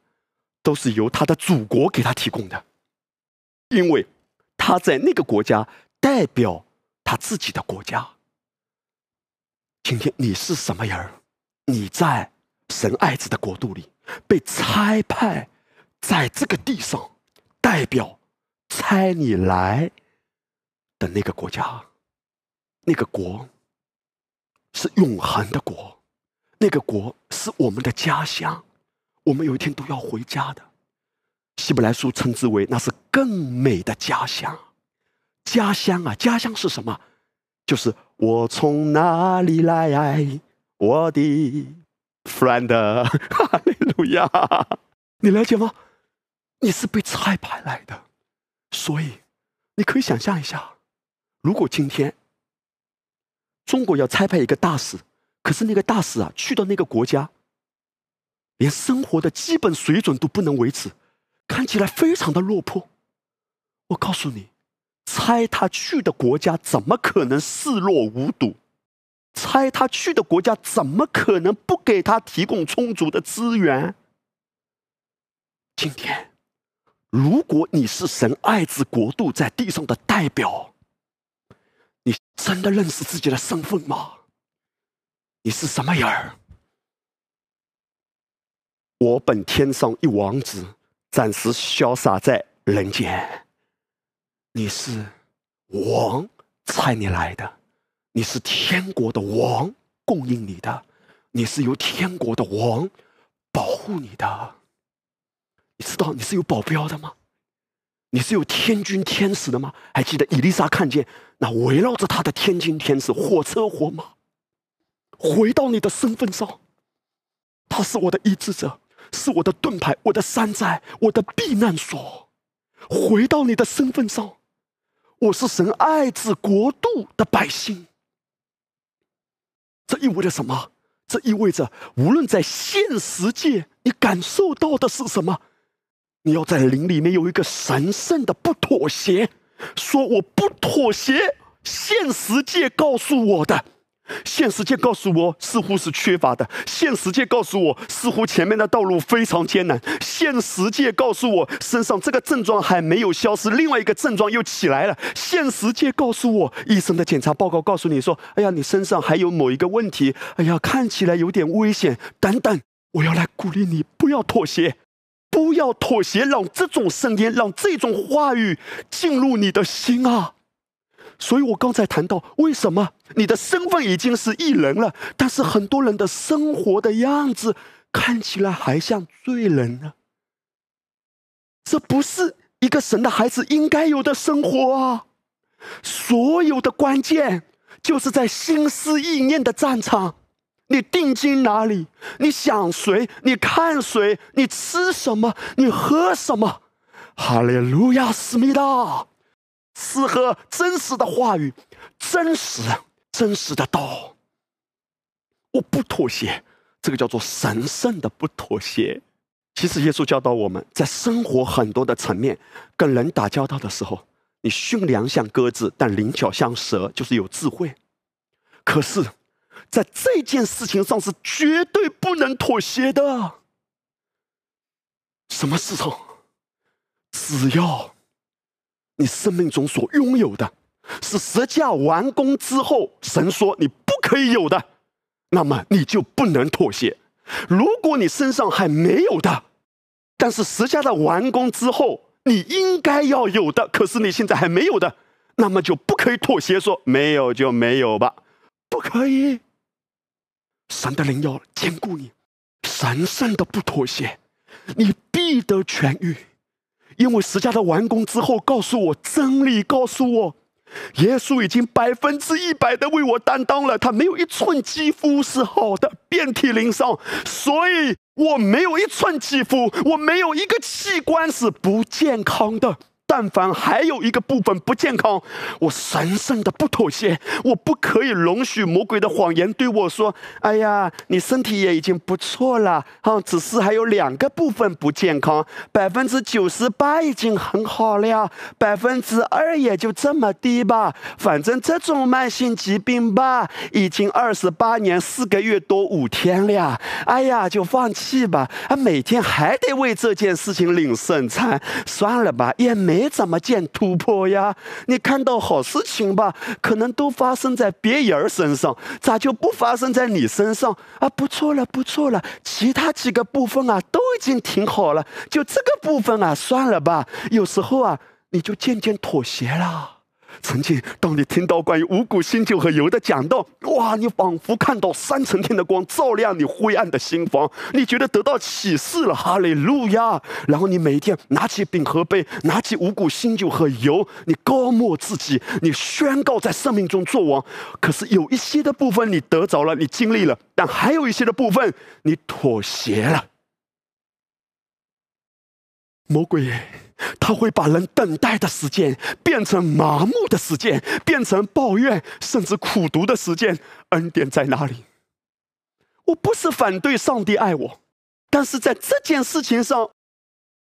都是由他的祖国给他提供的，因为他在那个国家代表他自己的国家。今天你是什么人？你在神爱子的国度里被差派，在这个地上代表差你来的那个国家。那个国是永恒的国，那个国是我们的家乡，我们有一天都要回家的。希伯来书称之为那是更美的家乡。家乡啊，家乡是什么？就是我从哪里来，我的 friend， 哈利路亚！你了解吗？你是被差派来的，所以你可以想象一下，如果今天中国要差派一个大使，可是那个大使啊，去到那个国家，连生活的基本水准都不能维持，看起来非常的落魄。我告诉你，差他去的国家怎么可能视若无睹？差他去的国家怎么可能不给他提供充足的资源？今天，如果你是神爱子国度在地上的代表，你真的认识自己的身份吗？你是什么人？我本天上一王子，暂时潇洒在人间。你是王差你来的，你是天国的王供应你的，你是由天国的王保护你的。你知道你是有保镖的吗？你是有天军天使的吗？还记得以利沙看见那围绕着他的天军天使火车火马。回到你的身份上，他是我的医治者，是我的盾牌，我的山寨，我的避难所。回到你的身份上，我是神爱子国度的百姓。这意味着什么？这意味着无论在现实界你感受到的是什么，你要在灵里面有一个神圣的不妥协，说我不妥协现实界告诉我的。现实界告诉我似乎是缺乏的，现实界告诉我似乎前面的道路非常艰难，现实界告诉我身上这个症状还没有消失，另外一个症状又起来了，现实界告诉我，医生的检查报告告诉你说，哎呀，你身上还有某一个问题，哎呀，看起来有点危险等等。我要来鼓励你，不要妥协，不要妥协，让这种圣言，让这种话语进入你的心啊。所以我刚才谈到，为什么你的身份已经是异人了，但是很多人的生活的样子看起来还像罪人呢？这不是一个神的孩子应该有的生活啊！所有的关键就是在心思意念的战场，你定睛哪里？你想谁？你看谁？你吃什么？你喝什么？哈利路亚，思密达！吃喝真实的话语，真实真实的道，我不妥协，这个叫做神圣的不妥协。其实耶稣教导我们，在生活很多的层面跟人打交道的时候，你驯良像鸽子，但灵巧像蛇，就是有智慧。可是在这件事情上是绝对不能妥协的。什么事情？只要你生命中所拥有的是十架完工之后神说你不可以有的，那么你就不能妥协。如果你身上还没有的，但是十架的完工之后你应该要有的，可是你现在还没有的，那么就不可以妥协，说没有就没有吧，不可以。神的灵要兼顾你，神圣的不妥协，你必得痊愈。因为十架的完工之后告诉我，真理告诉我，耶稣已经百分之一百的为我担当了，他没有一寸肌肤是好的，遍体鳞伤，所以我没有一寸肌肤，我没有一个器官是不健康的。但凡还有一个部分不健康，我神圣的不妥协，我不可以容许魔鬼的谎言对我说，哎呀，你身体也已经不错了，只是还有两个部分不健康，百分之九十八已经很好了，百分之二也就这么低吧，反正这种慢性疾病吧，已经二十八年四个月多五天了，哎呀，就放弃吧，每天还得为这件事情领圣餐，算了吧，也没没怎么见突破呀，你看到好事情吧，可能都发生在别人身上，咋就不发生在你身上啊？不错了不错了，其他几个部分啊都已经挺好了，就这个部分啊算了吧。有时候啊你就渐渐妥协了。曾经当你听到关于五谷新酒和油的讲道，哇，你仿佛看到三层天的光照亮你灰暗的心房，你觉得得到启示了，哈利路亚。然后你每天拿起饼和杯，拿起五谷新酒和油，你高默自己，你宣告在生命中作王。可是有一些的部分你得着了，你经历了，但还有一些的部分你妥协了。魔鬼他会把人等待的时间变成麻木的时间，变成抱怨甚至苦读的时间。恩典在哪里？我不是反对上帝爱我，但是在这件事情上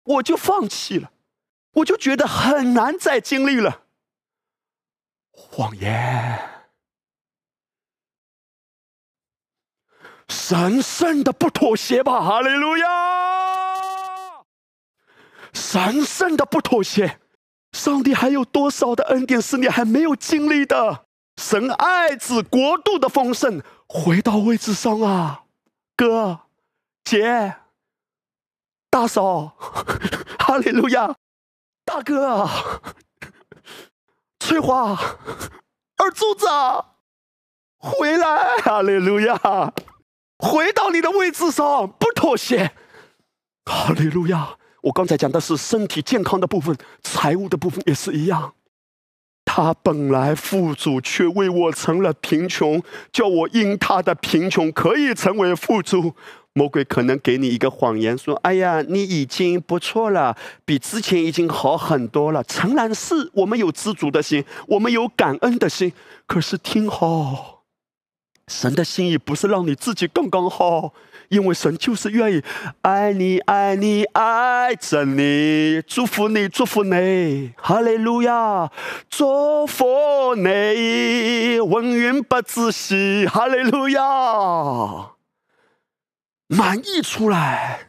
我就放弃了，我就觉得很难再经历了。谎言，神圣的不妥协吧，哈利路亚，神圣的不妥协。上帝还有多少的恩典是你还没有经历的？神爱子国度的丰盛，回到位置上啊，哥姐大嫂，哈利路亚，大哥翠花二柱子，回来，哈利路亚！回到你的位置上，不妥协。哈利路亚！我刚才讲的是身体健康的部分，财务的部分也是一样。他本来富足，却为我成了贫穷，叫我因他的贫穷可以成为富足。魔鬼可能给你一个谎言，说：“哎呀，你已经不错了，比之前已经好很多了。”诚然是我们有知足的心，我们有感恩的心。可是听好，神的心意不是让你自己刚刚好，因为神就是愿意爱你、爱你、爱着你，祝福你、祝福你，哈利路亚，祝福你，永远不止息，哈利路亚。满意出来，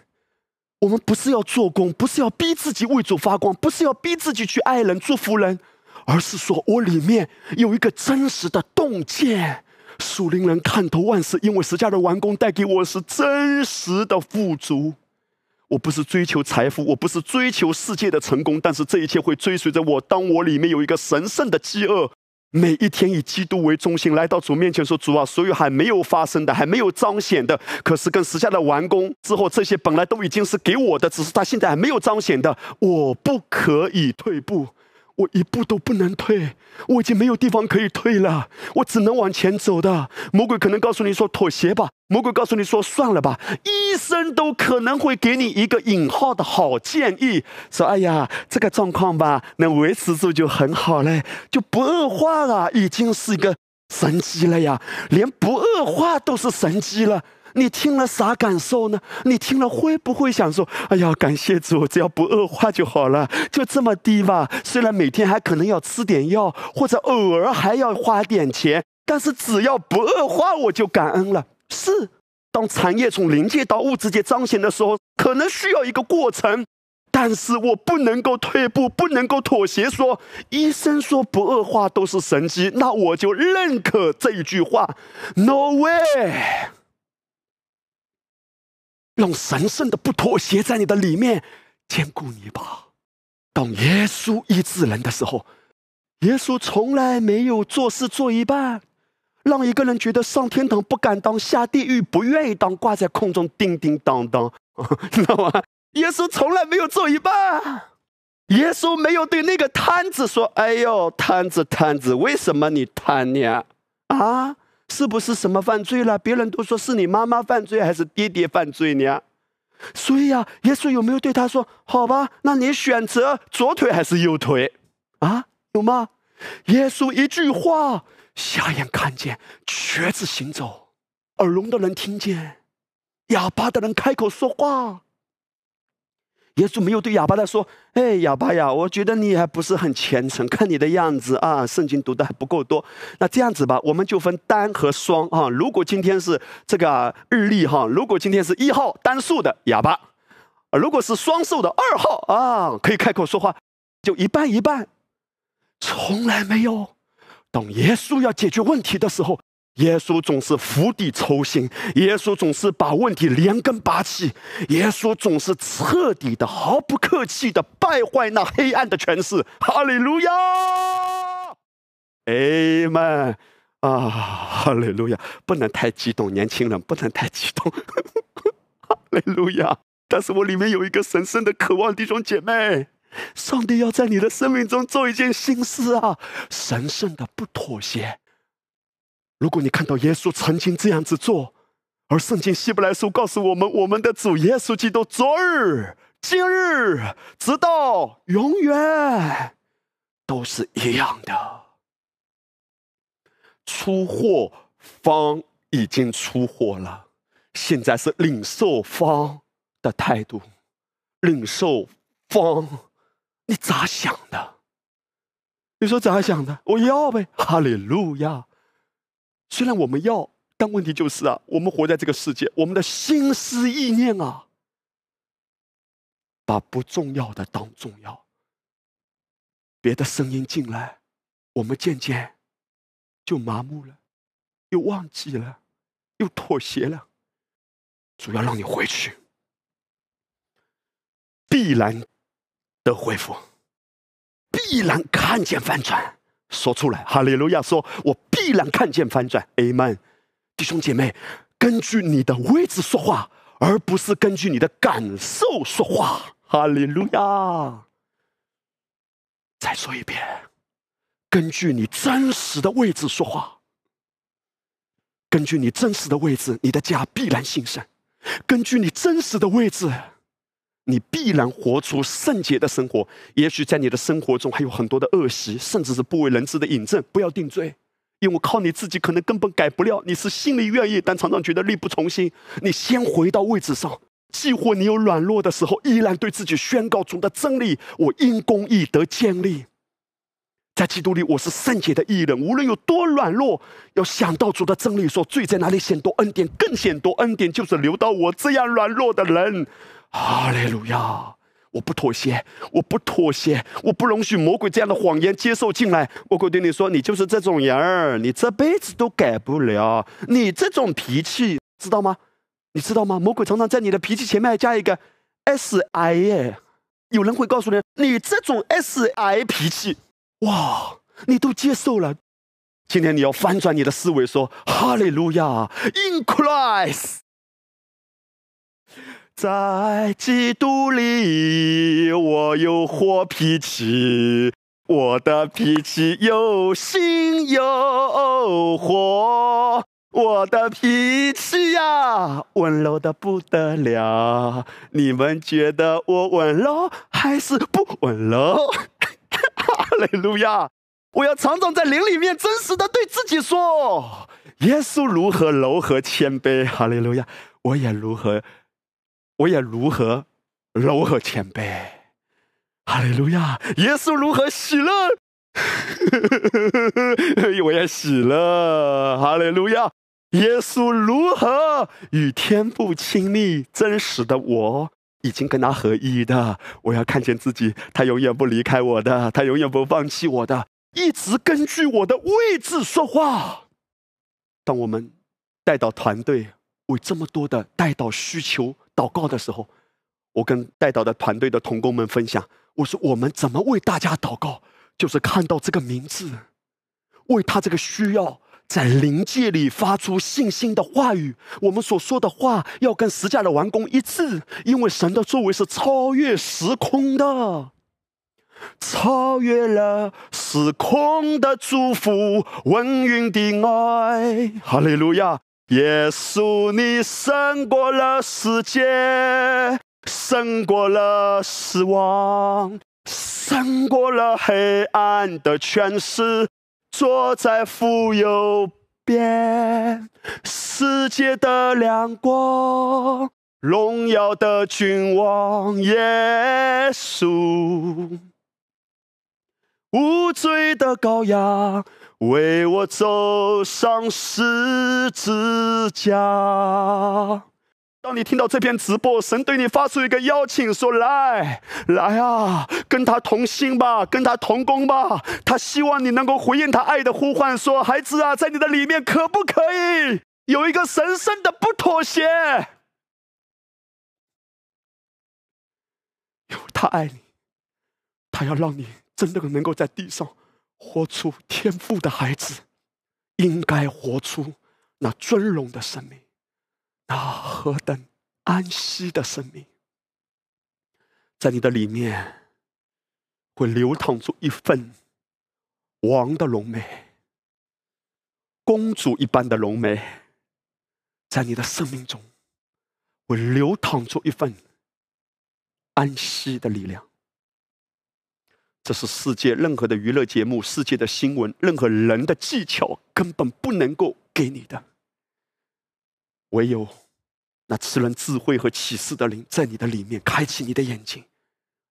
我们不是要做工，不是要逼自己为主发光，不是要逼自己去爱人、祝福人，而是说我里面有一个真实的洞见。属灵人看透万事，因为十架的完工带给我是真实的富足。我不是追求财富，我不是追求世界的成功，但是这一切会追随着我。当我里面有一个神圣的饥饿，每一天以基督为中心来到主面前说：“主啊，所有还没有发生的，还没有彰显的，可是跟十架的完工之后，这些本来都已经是给我的，只是他现在还没有彰显的，我不可以退步，我一步都不能退，我已经没有地方可以退了，我只能往前走的。”魔鬼可能告诉你说：“妥协吧。”魔鬼告诉你说：“算了吧。”医生都可能会给你一个引号的好建议，说：“哎呀，这个状况吧，能维持住就很好嘞，就不恶化了，已经是一个神迹了呀，连不恶化都是神迹了。”你听了啥感受呢？你听了会不会想说：“哎呀，感谢主，只要不恶化就好了，就这么低吧。虽然每天还可能要吃点药，或者偶尔还要花点钱，但是只要不恶化，我就感恩了。”是，当产业从灵界到物质界彰显的时候，可能需要一个过程，但是我不能够退步，不能够妥协说。说医生说不恶化都是神迹，那我就认可这一句话。No way！ 让神圣的不妥协在你的里面坚固你吧。当耶稣医治人的时候，耶稣从来没有做事做一半，让一个人觉得上天堂不敢当，下地狱不愿意当，挂在空中叮叮当当，知道吗？耶稣从来没有做一半。耶稣没有对那个摊子说：“哎呦，摊子摊子，为什么你贪呀？啊？是不是什么犯罪了？别人都说是你妈妈犯罪还是爹爹犯罪呢？”所以啊，耶稣有没有对他说：“好吧，那你选择左腿还是右腿？”啊，有吗？耶稣一句话，瞎眼看见，瘸子行走，耳聋的人听见，哑巴的人开口说话。耶稣没有对哑巴的说：“哎，哑巴呀，我觉得你还不是很虔诚，看你的样子啊，圣经读的还不够多。那这样子吧，我们就分单和双啊。如果今天是这个日历哈，如果今天是一号单数的哑巴，如果是双数的二号啊，可以开口说话，就一半一半。”从来没有。当耶稣要解决问题的时候，耶稣总是釜底抽薪，耶稣总是把问题连根拔起，耶稣总是彻底的、毫不客气的败坏那黑暗的权势。哈利路亚 ，Amen 啊，哈利路亚！不能太激动，年轻人不能太激动，哈利路亚！但是我里面有一个神圣的渴望，弟兄姐妹，上帝要在你的生命中做一件新事啊！神圣的不妥协。如果你看到耶稣曾经这样子做，而圣经希伯来书告诉我们，我们的主耶稣基督昨日、今日，直到永远，都是一样的。出货方已经出货了，现在是领受方的态度。领受方，你咋想的？你说咋想的？我要呗，哈利路亚。虽然我们要，但问题就是啊，我们活在这个世界，我们的心思意念啊，把不重要的当重要。别的声音进来，我们渐渐就麻木了，又忘记了，又妥协了。主要让你回去，必然的恢复，必然看见翻转。说出来，哈利路亚！说我必必然看见翻转。 Amen。 弟兄姐妹，根据你的位置说话，而不是根据你的感受说话。哈利路亚！再说一遍，根据你真实的位置说话。根据你真实的位置，你的家必然兴盛；根据你真实的位置，你必然活出圣洁的生活。也许在你的生活中还有很多的恶习，甚至是不为人知的引证。不要定罪，因为靠你自己可能根本改不了。你是心里愿意，但常常觉得力不从心。你先回到位置上，即或你有软弱的时候，依然对自己宣告主的真理：我因公义得建立。 在基督里，我是圣洁的义人，无论有多软弱，要想到主的真理说，说罪在哪里显多，恩典更显多，恩典就是流到我这样软弱的人。哈利路亚！我不妥协，我不妥协，我不容许魔鬼这样的谎言接受进来。魔鬼对你说：“你就是这种人儿，你这辈子都改不了，你这种脾气，知道吗？你知道吗？魔鬼常常在你的脾气前面还加一个 S I。有人会告诉你，你这种 S I 脾气。” 哇，你都接受了。今天你要翻转你的思维，说哈利路亚 ，In Christ， 在基督里我有火脾气，我的脾气有心有火，我的脾气呀，温柔的不得了。你们觉得我温柔还是不温柔？ 哈利路亚！我要常常在灵里面真实的对自己说：耶稣如何柔和谦卑，哈利路亚！我也如何，我也如何柔和谦卑，哈利路亚！耶稣如何喜乐，我也喜乐，哈利路亚！耶稣如何与天父亲密，真实的我。 已经跟他合一的，我要看见自己，他永远不离开我的，他永远不放弃我的，一直根据我的位置说话。当我们带导团队为这么多的带导需求祷告的时候，我跟带导的团队的同工们分享，我说我们怎么为大家祷告，就是看到这个名字，为他这个需要。 在灵界里发出信心的话语，我们所说的话要跟十架的完工一致，因为神的作为是超越时空的，超越了时空的祝福，温云的爱，哈利路亚！耶稣，你胜过了世界，胜过了死亡，胜过了黑暗的权势。 坐在父右边，世界的亮光，荣耀的君王耶稣，无罪的羔羊，为我走上十字架。 当你听到这篇直播，神对你发出一个邀请，说：“来，来啊，跟他同心吧，跟他同工吧。”他希望你能够回应他爱的呼唤，说：“孩子啊，在你的里面，可不可以有一个神圣的不妥协？因为他爱你，他要让你真的能够在地上活出天父的孩子应该活出那尊荣的生命。” 那何等安息的生命，在你的里面会流淌出一份王的荣美、公主一般的荣美，在你的生命中会流淌出一份安息的力量。这是世界任何的娱乐节目、世界的新闻、任何人的技巧根本不能够给你的。 唯有那赐人智慧和启示的灵在你的里面开启你的眼睛，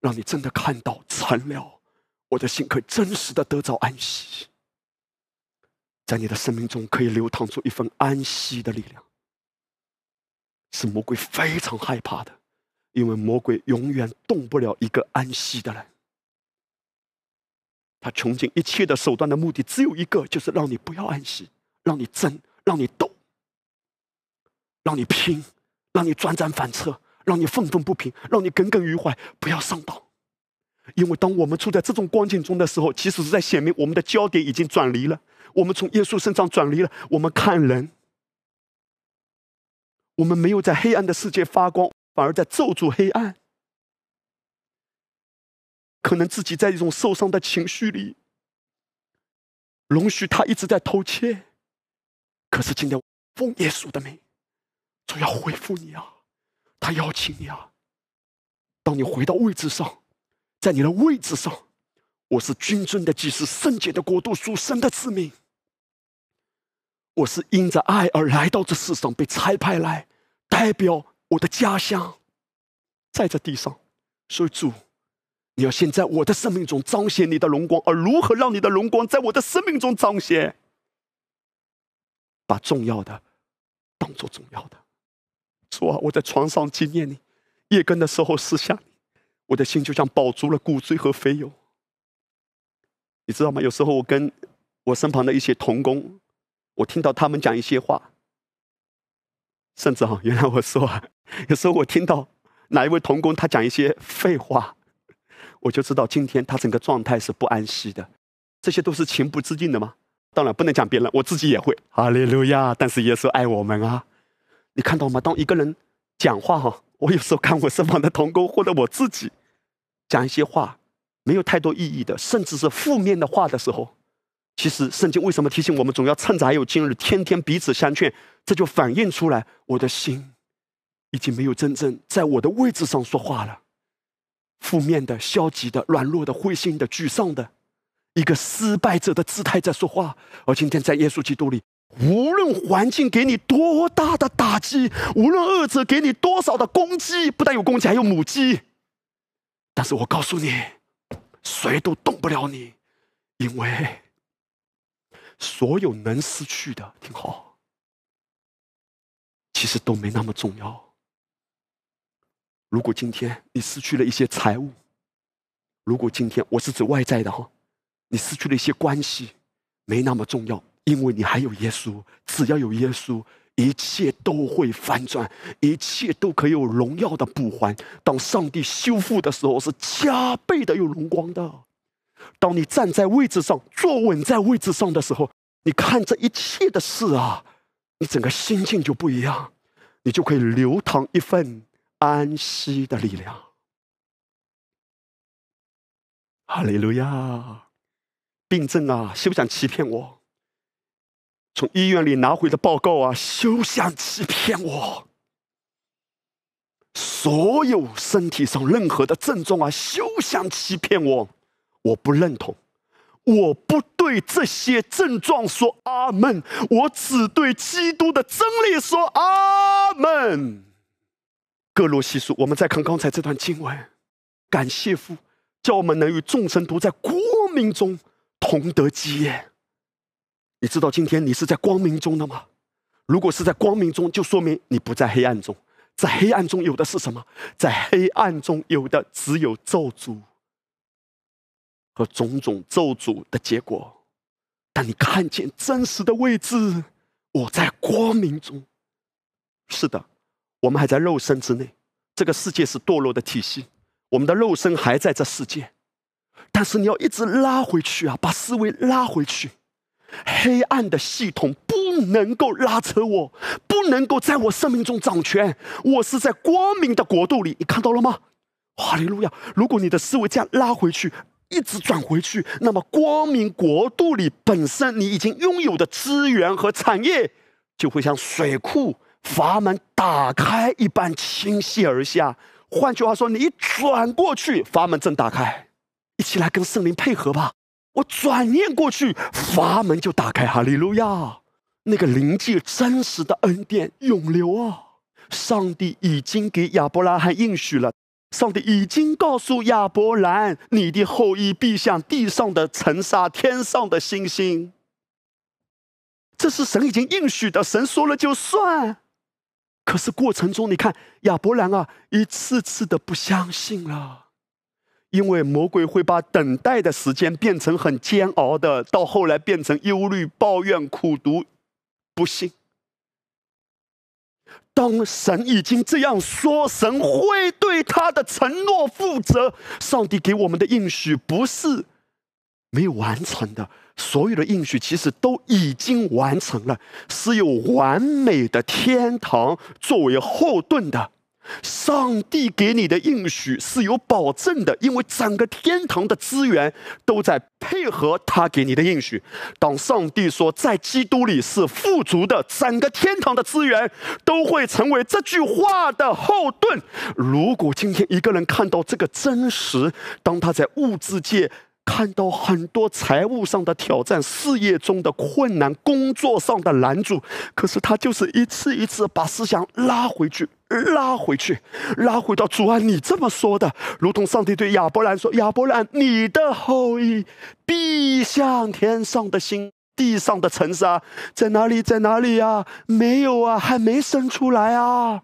让你真的看到成了，我的心可以真实的得着安息，在你的生命中可以流淌出一份安息的力量，是魔鬼非常害怕的，因为魔鬼永远动不了一个安息的人。他穷尽一切的手段的目的只有一个，就是让你不要安息，让你争，让你斗。 让你拼，让你辗转反侧，让你愤愤不平，让你耿耿于怀，不要上当。因为当我们处在这种光景中的时候，其实是在显明我们的焦点已经转离了，我们从耶稣身上转离了，我们看人，我们没有在黑暗的世界发光，反而在咒诅黑暗。可能自己在一种受伤的情绪里，容许他一直在偷窃。可是今天奉耶稣的名，主要恢复你啊，他邀请你啊，当你回到位置上，在你的位置上，我是君尊的祭司，圣洁的国度，属神的子民。我是因着爱而来到这世上，被差派来代表我的家乡，在这地上。所以主，你要先在我的生命中彰显你的荣光，而如何让你的荣光在我的生命中彰显？把重要的当作重要的。主啊，我在床上纪念你，夜更的时候思想你，我的心就像饱足了骨髓和肥油。你知道吗？有时候我跟我身旁的一些同工，我听到他们讲一些话，甚至哈，原来我说，有时候我听到哪一位同工他讲一些废话，我就知道今天他整个状态是不安息的。这些都是情不自禁的吗？当然不能讲别人，我自己也会。哈利路亚！但是耶稣爱我们啊！你看到吗？当一个人讲话哈，我有时候看我身旁的同工或者我自己讲一些话。没有太多意义的，甚至是负面的话的时候，其实圣经为什么提醒我们总要趁着还有今日天天彼此相劝？这就反映出来我的心已经没有真正在我的位置上说话了。负面的、消极的、软弱的、灰心的、沮丧的，一个失败者的姿态在说话。而今天在耶稣基督里，无论环境给你多大的打击，无论恶者给你多少的攻击，不但有公鸡还有母鸡，但是我告诉你，谁都动不了你，因为所有能失去的，听好，其实都没那么重要。如果今天你失去了一些财物，如果今天我是指外在的哈，你失去了一些关系，没那么重要，因为你还有耶稣。只要有耶稣，一切都会翻转，一切都可以有荣耀的补还。当上帝修复的时候，是加倍的有荣光的。当你站在位置上，坐稳在位置上的时候，你看这一切的事啊，你整个心境就不一样，你就可以流淌一份安息的力量。哈利路亚！病症啊，休想欺骗我。从医院里拿回的报告啊，休想欺骗我！所有身体上任何的症状啊，休想欺骗我！我不认同，我不对这些症状说阿门，我只对基督的真理说阿门。各罗西书，我们再看刚才这段经文，感谢父，叫我们能与众圣徒在光明中同得基业。你知道今天你是在光明中的吗？如果是在光明中，就说明你不在黑暗中。在黑暗中有的是什么？在黑暗中有的只有咒诅和种种咒诅的结果。但你看见真实的位置，我在光明中。是的，我们还在肉身之内，这个世界是堕落的体系，我们的肉身还在这世界。但是你要一直拉回去啊，把思维拉回去。黑暗的系统不能够拉扯我，不能够在我生命中掌权。我是在光明的国度里，你看到了吗？哈利路亚！如果你的思维这样拉回去，一直转回去，那么光明国度里本身你已经拥有的资源和产业，就会像水库阀门打开一般倾泻而下。换句话说，你一转过去，阀门正打开。一起来跟圣灵配合吧。我转念过去，阀门就打开。哈利路亚！那个灵界真实的恩典涌流啊！上帝已经给亚伯拉罕应许了，上帝已经告诉亚伯兰，你的后裔必像地上的尘沙，天上的星星。这是神已经应许的，神说了就算。可是过程中，你看亚伯兰啊，一次次的不相信了。因为魔鬼会把等待的时间变成很煎熬的，到后来变成忧虑、抱怨、苦毒、不幸。当神已经这样说，神会对他的承诺负责。上帝给我们的应许不是没有完成的，所有的应许其实都已经完成了，是有完美的天堂作为后盾的。上帝给你的应许是有保证的，因为整个天堂的资源都在配合他给你的应许。当上帝说在基督里是富足的，整个天堂的资源都会成为这句话的后盾。如果今天一个人看到这个真实，当他在物质界看到很多财务上的挑战、事业中的困难、工作上的拦阻，可是他就是一次一次把思想拉回去、拉回去、拉回到主啊，你这么说的，如同上帝对亚伯兰说：“亚伯兰，你的后裔必像天上的星、地上的尘沙，在哪里？在哪里啊？没有啊，还没生出来啊。”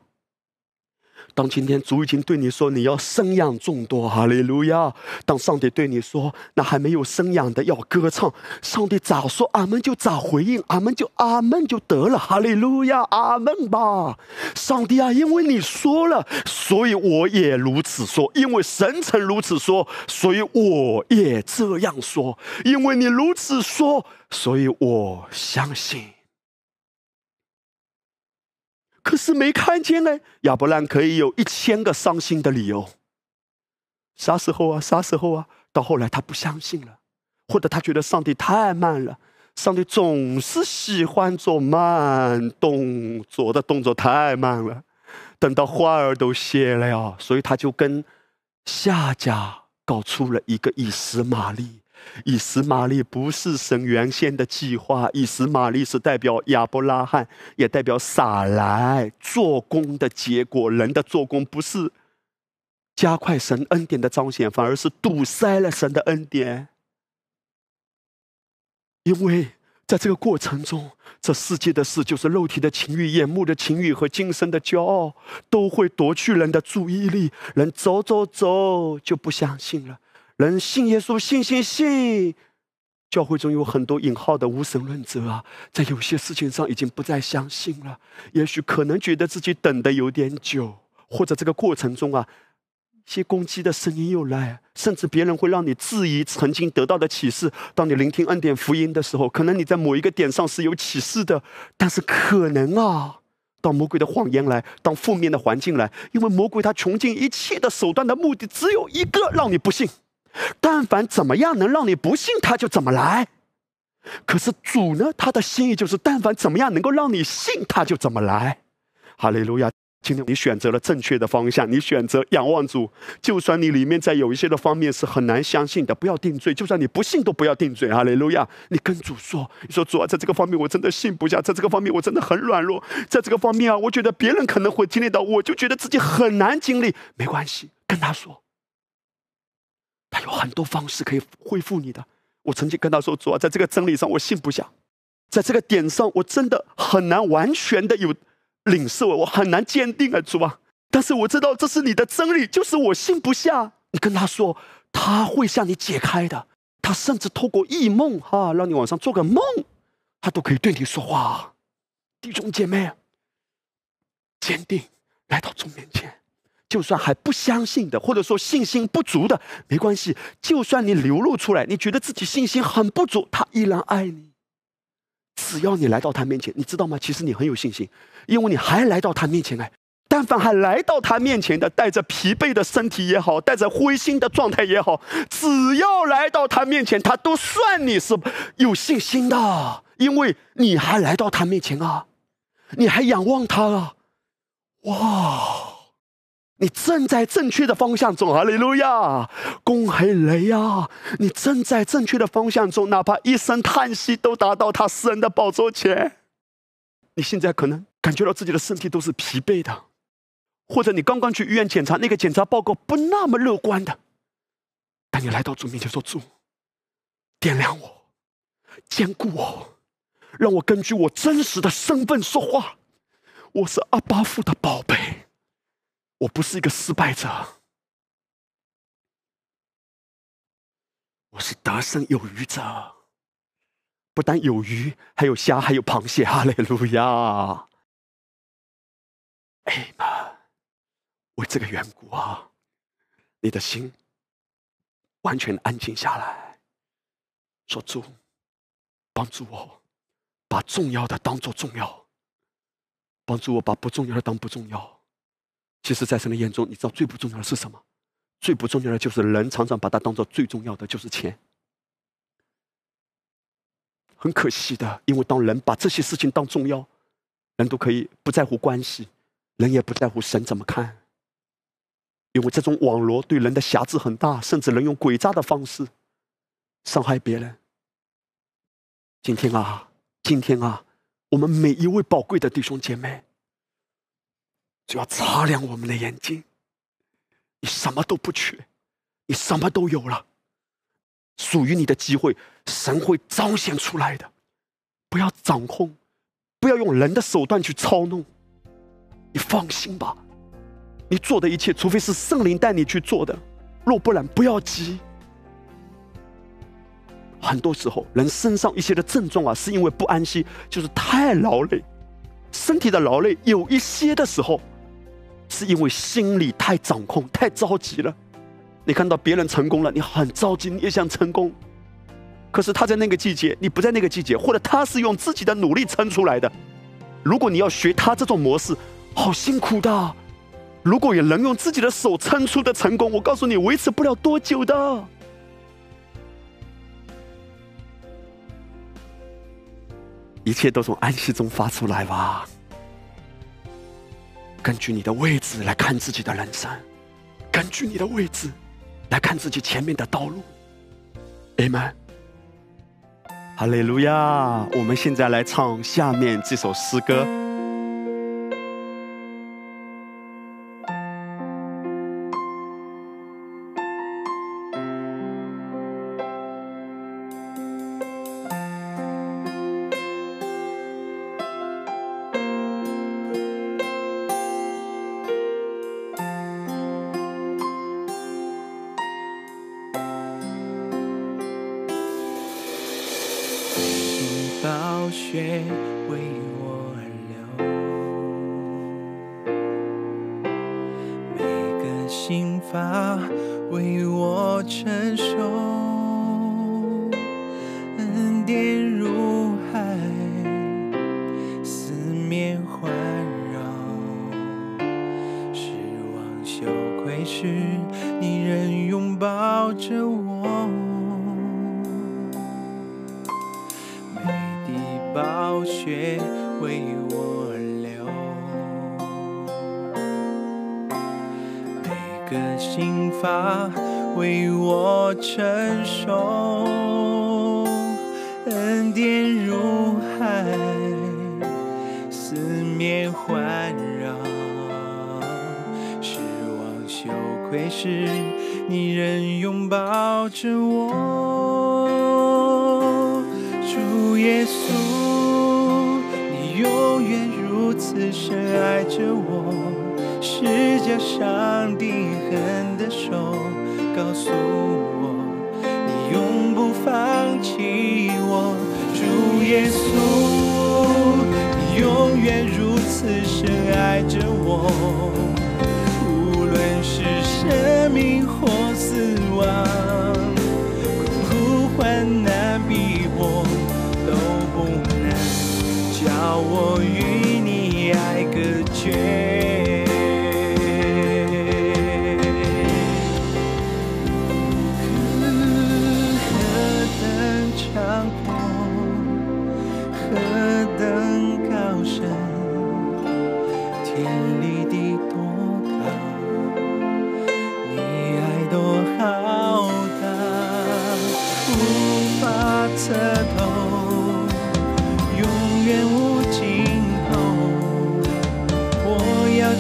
当今天主已经对你说你要生养众多，哈利路亚！当上帝对你说那还没有生养的要歌唱，上帝咋说阿们就咋回应，阿们就阿们就得了，哈利路亚，阿们吧！上帝啊，因为你说了，所以我也如此说；因为神曾如此说，所以我也这样说；因为你如此说，所以我相信。可是没看见呢，亚伯兰可以有一千个伤心的理由。啥时候啊？啥时候啊？到后来他不相信了，或者他觉得上帝太慢了。上帝总是喜欢做慢动作的，动作太慢了，等到花儿都谢了呀。所以他就跟夏甲搞出了一个以实玛利。以实玛利不是神原先的计划，以实玛利是代表亚伯拉罕，也代表撒来做工的结果。人的做工不是加快神恩典的彰显，反而是堵塞了神的恩典。因为在这个过程中，这世界的事，就是肉体的情欲、眼目的情欲和今生的骄傲，都会夺去人的注意力。人走走走就不相信了。人信耶稣，信信信，教会中有很多引号的无神论者啊，在有些事情上已经不再相信了。也许可能觉得自己等的有点久，或者这个过程中啊，一些攻击的声音又来，甚至别人会让你质疑曾经得到的启示。当你聆听恩典福音的时候，可能你在某一个点上是有启示的，但是可能啊，当魔鬼的谎言来，当负面的环境来，因为魔鬼他穷尽一切的手段的目的只有一个，让你不信。但凡怎么样能让你不信，他就怎么来。可是主呢，他的心意就是但凡怎么样能够让你信，他就怎么来。哈利路亚！今天你选择了正确的方向，你选择仰望主。就算你里面在有一些的方面是很难相信的，不要定罪，就算你不信都不要定罪。哈利路亚！你跟主说，你说主啊，在这个方面我真的信不下，在这个方面我真的很软弱，在这个方面啊，我觉得别人可能会经历到，我就觉得自己很难经历。没关系，跟他说，他有很多方式可以恢复你的。我曾经跟他说，主啊，在这个真理上我信不下，在这个点上我真的很难完全的有领受，我很难坚定啊，主啊，但是我知道这是你的真理，就是我信不下。你跟他说，他会向你解开的。他甚至透过异梦哈、啊，让你晚上做个梦，他都可以对你说话。弟兄姐妹，坚定来到主面前。就算还不相信的，或者说信心不足的，没关系，就算你流露出来，你觉得自己信心很不足，他依然爱你。只要你来到他面前，你知道吗？其实你很有信心，因为你还来到他面前来。但凡还来到他面前的，带着疲惫的身体也好，带着灰心的状态也好，只要来到他面前，他都算你是有信心的，因为你还来到他面前啊，你还仰望他啊，哇！你正在正确的方向中，哈利路亚！恭喜雷啊！你正在正确的方向中，哪怕一声叹息都达到他私人的宝座前。你现在可能感觉到自己的身体都是疲惫的，或者你刚刚去医院检查，那个检查报告不那么乐观的，但你来到主面前说：“主，点亮我，坚固我，让我根据我真实的身份说话。我是阿爸父的宝贝。”我不是一个失败者，我是得胜有余者。不但有鱼，还有虾，还有螃蟹。哈利路亚！哎妈，为这个缘故啊，你的心完全安静下来，说主，帮助我把重要的当作重要，帮助我把不重要的当不重要。其实在神的眼中，你知道最不重要的是什么？最不重要的就是人常常把它当作最重要的就是钱。很可惜的，因为当人把这些事情当重要，人都可以不在乎关系，人也不在乎神怎么看。因为这种网罗对人的辖制很大，甚至人用诡诈的方式伤害别人。今天啊，今天啊，我们每一位宝贵的弟兄姐妹，就要擦亮我们的眼睛。你什么都不缺，你什么都有了，属于你的机会，神会彰显出来的。不要掌控，不要用人的手段去操弄。你放心吧，你做的一切，除非是圣灵带你去做的，若不然，不要急。很多时候，人身上一些的症状啊，是因为不安息，就是太劳累。身体的劳累有一些的时候，是因为心里太掌控、太着急了。你看到别人成功了，你很着急，你也想成功。可是他在那个季节，你不在那个季节，或者他是用自己的努力撑出来的。如果你要学他这种模式，好辛苦的啊。如果有人用自己的手撑出的成功，我告诉你，维持不了多久的。一切都从安息中发出来吧。根据你的位置来看自己的人生，根据你的位置来看自己前面的道路。Amen。哈利路亚！我们现在来唱下面这首诗歌。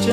张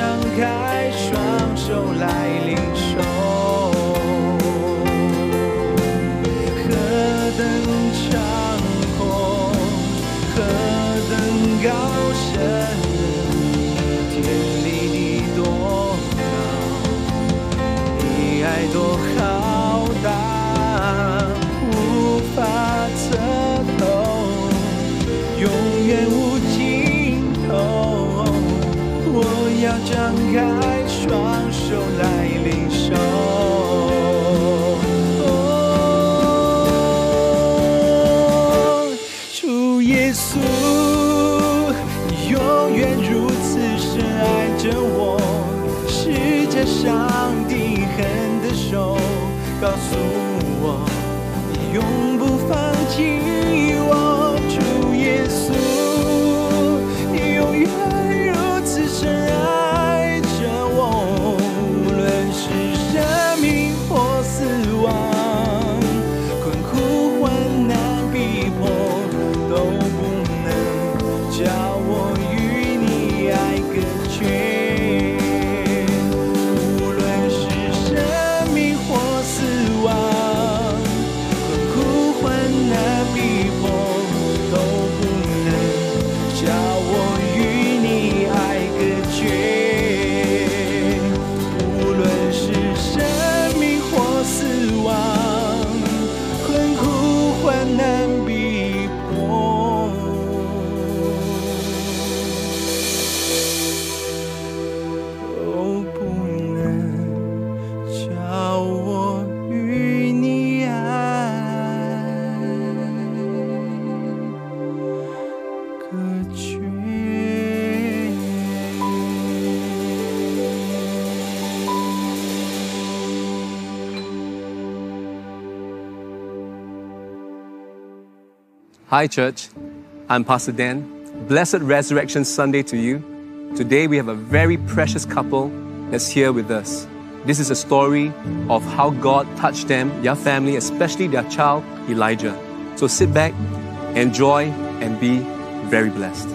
开双手来。告诉我，你永不放弃我，主耶稣，你永远如此深爱着我，无论是生命或死亡，困苦患难逼迫都不能叫我与你爱隔绝。Hi church, I'm Pastor Dan. Blessed Resurrection Sunday to you. Today we have a very precious couple that's here with us. This is a story of how God touched them, their family, especially their child, Elijah. So sit back, enjoy, and be very blessed.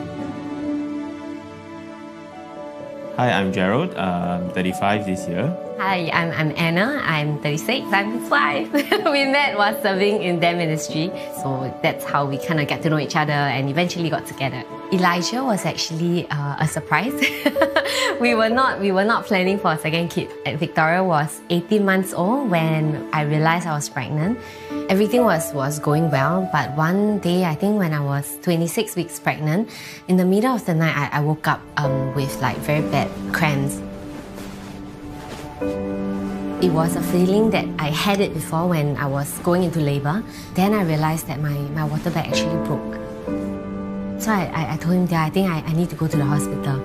Hi, I'm Gerald. I'm thirty-five this year. Hi, I'm, I'm Anna. I'm thirty-six. I'm five. We met while serving in their ministry. So that's how we kind of got to know each other and eventually got together. Elijah was actually uh, a surprise. we, were not, we were not planning for a second kid. Victoria was eighteen months old when I realised I was pregnant. Everything was, was going well, but one day, I think when I was twenty-six weeks pregnant, in the middle of the night, I, I woke up um, with like very bad cramps. It was a feeling that I had it before when I was going into labour. Then I realised that my, my water bag actually broke. So I, I, I told him that I think I, I need to go to the hospital.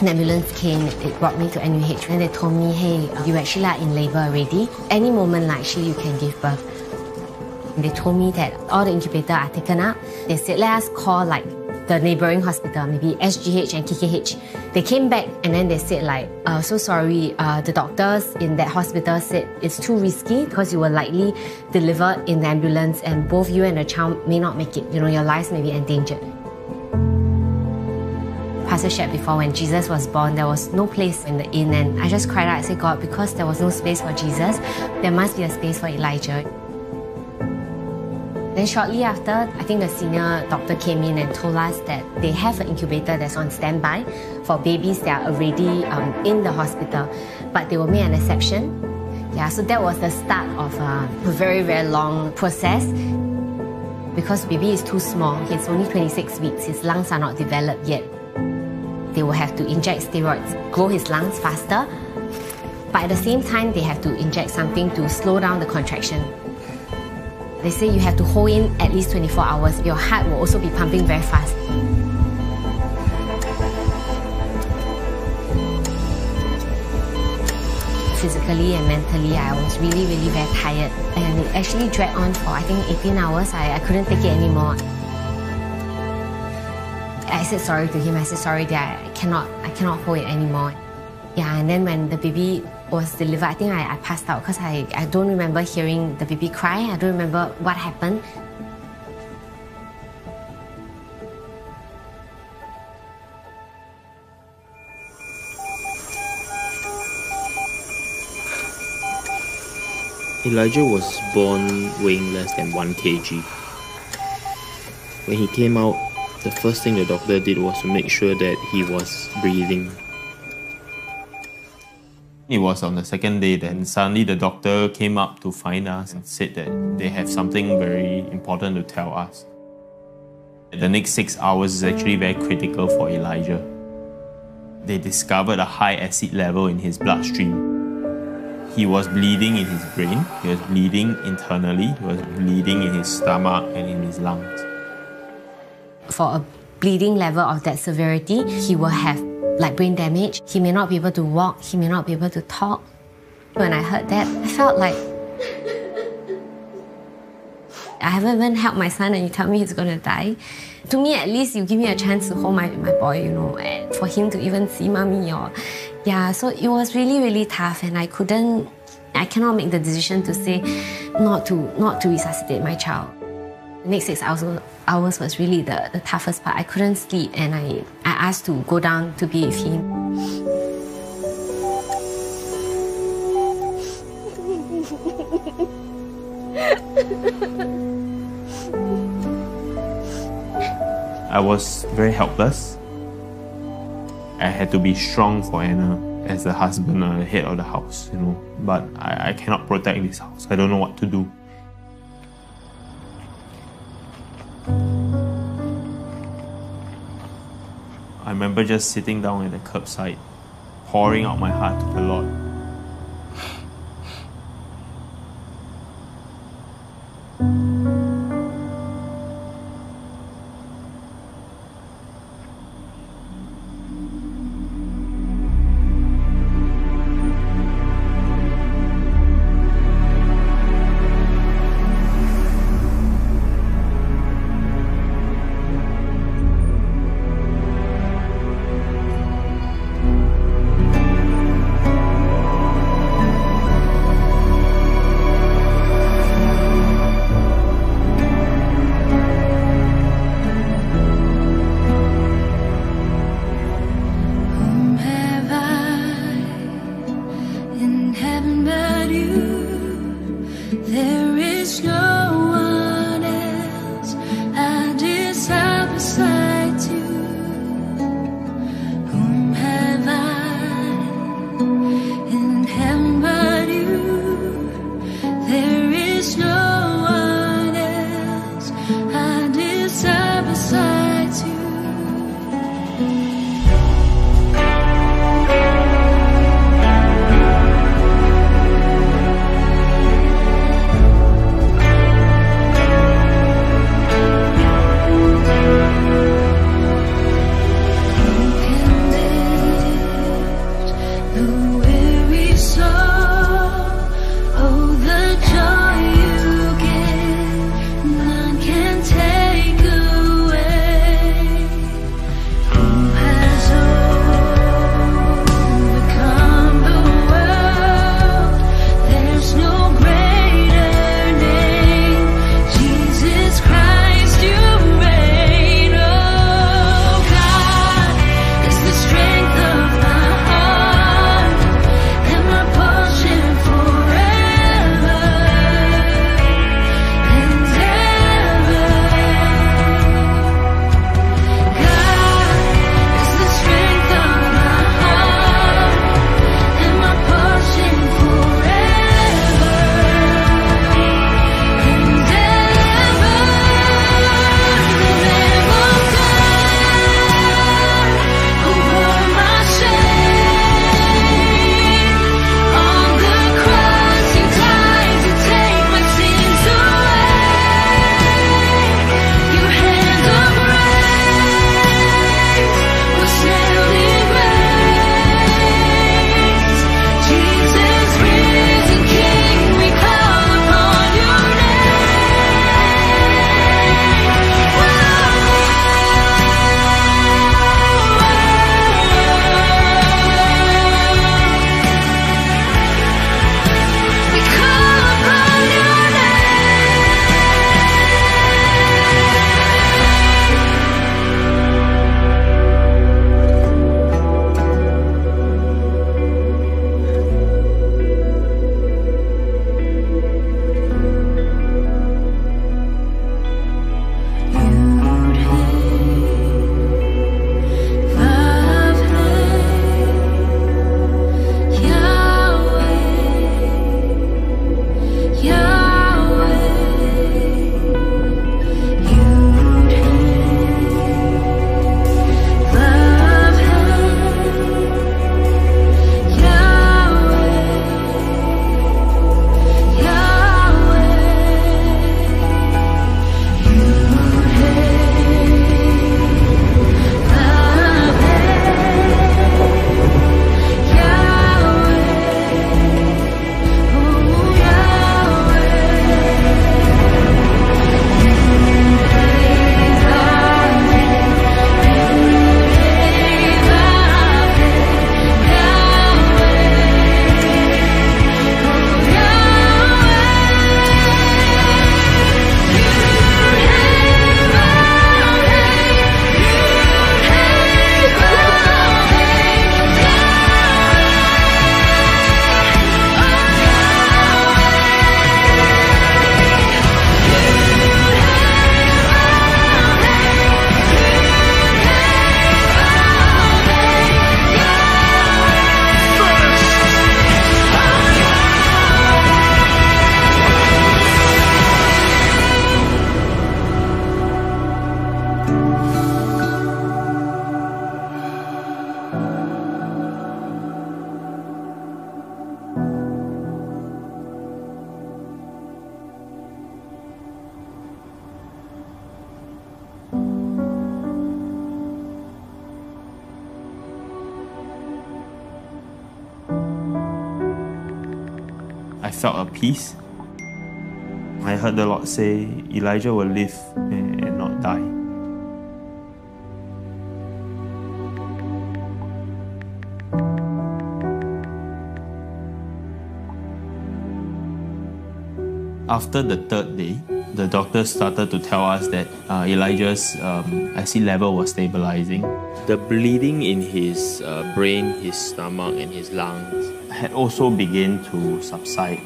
An ambulance came, it brought me to N U H and they told me, hey, you actually are in labour already. Any moment, like, actually, you can give birth. And they told me that all the incubators are taken up. They said, let us call, like, the neighbouring hospital, maybe S G H and K K H. They came back and then they said, like, uh, so sorry, uh, the doctors in that hospital said it's too risky because you were likely delivered in the ambulance and both you and the child may not make it. You know, your lives may be endangered. Pastor shared before, when Jesus was born, there was no place in the inn, and I just cried out. I said, God, because there was no space for Jesus, there must be a space for Elijah. Then shortly after, I think the senior doctor came in and told us that they have an incubator that's on standby for babies that are already um, in the hospital, but they will make an exception. Yeah, so that was the start of a very, very long process. Because baby is too small, he's only twenty-six weeks, his lungs are not developed yet. They will have to inject steroids, grow his lungs faster, but at the same time, they have to inject something to slow down the contraction. They say you have to hold in at least twenty-four hours. Your heart will also be pumping very fast. Physically and mentally, I was really, really very tired, and it actually dragged on for, I think, eighteen hours. I, I couldn't take it anymore. I said sorry to him. I said sorry that I cannot, I cannot hold it anymore. Yeah, and then when the baby was delivered, I think I, I passed out because I, I don't remember hearing the baby cry. I don't remember what happened. Elijah was born weighing less than one kilogram. When he came out, the first thing the doctor did was to make sure that he was breathing. It was on the second day then suddenly the doctor came up to find us and said that they have something very important to tell us. The next six hours is actually very critical for Elijah. They discovered a high acid level in his bloodstream. He was bleeding in his brain, he was bleeding internally, he was bleeding in his stomach and in his lungs. For a bleeding level of that severity, he will have like brain damage. He may not be able to walk, he may not be able to talk. When I heard that, I felt like I haven't even helped my son and you tell me he's going to die. To me, at least you give me a chance to hold my, my boy, you know, and for him to even see mommy or... Yeah, so it was really, really tough and I couldn't... I cannot make the decision to say not to, not to resuscitate my child. The next six hours, hours was really the, the toughest part. I couldn't sleep and I, I asked to go down to be with him. I was very helpless. I had to be strong for Anna as the husband and the head of the house, you know. But I, I cannot protect this house. I don't know what to do. I remember just sitting down at the curbside, pouring out my heart to the Lord. Who will be so I felt a peace. I heard the Lord say, Elijah will live and not die. After the third day, the doctors started to tell us that uh, Elijah's um, I C level was stabilizing. The bleeding in his uh, brain, his stomach and his lungs had also begun to subside.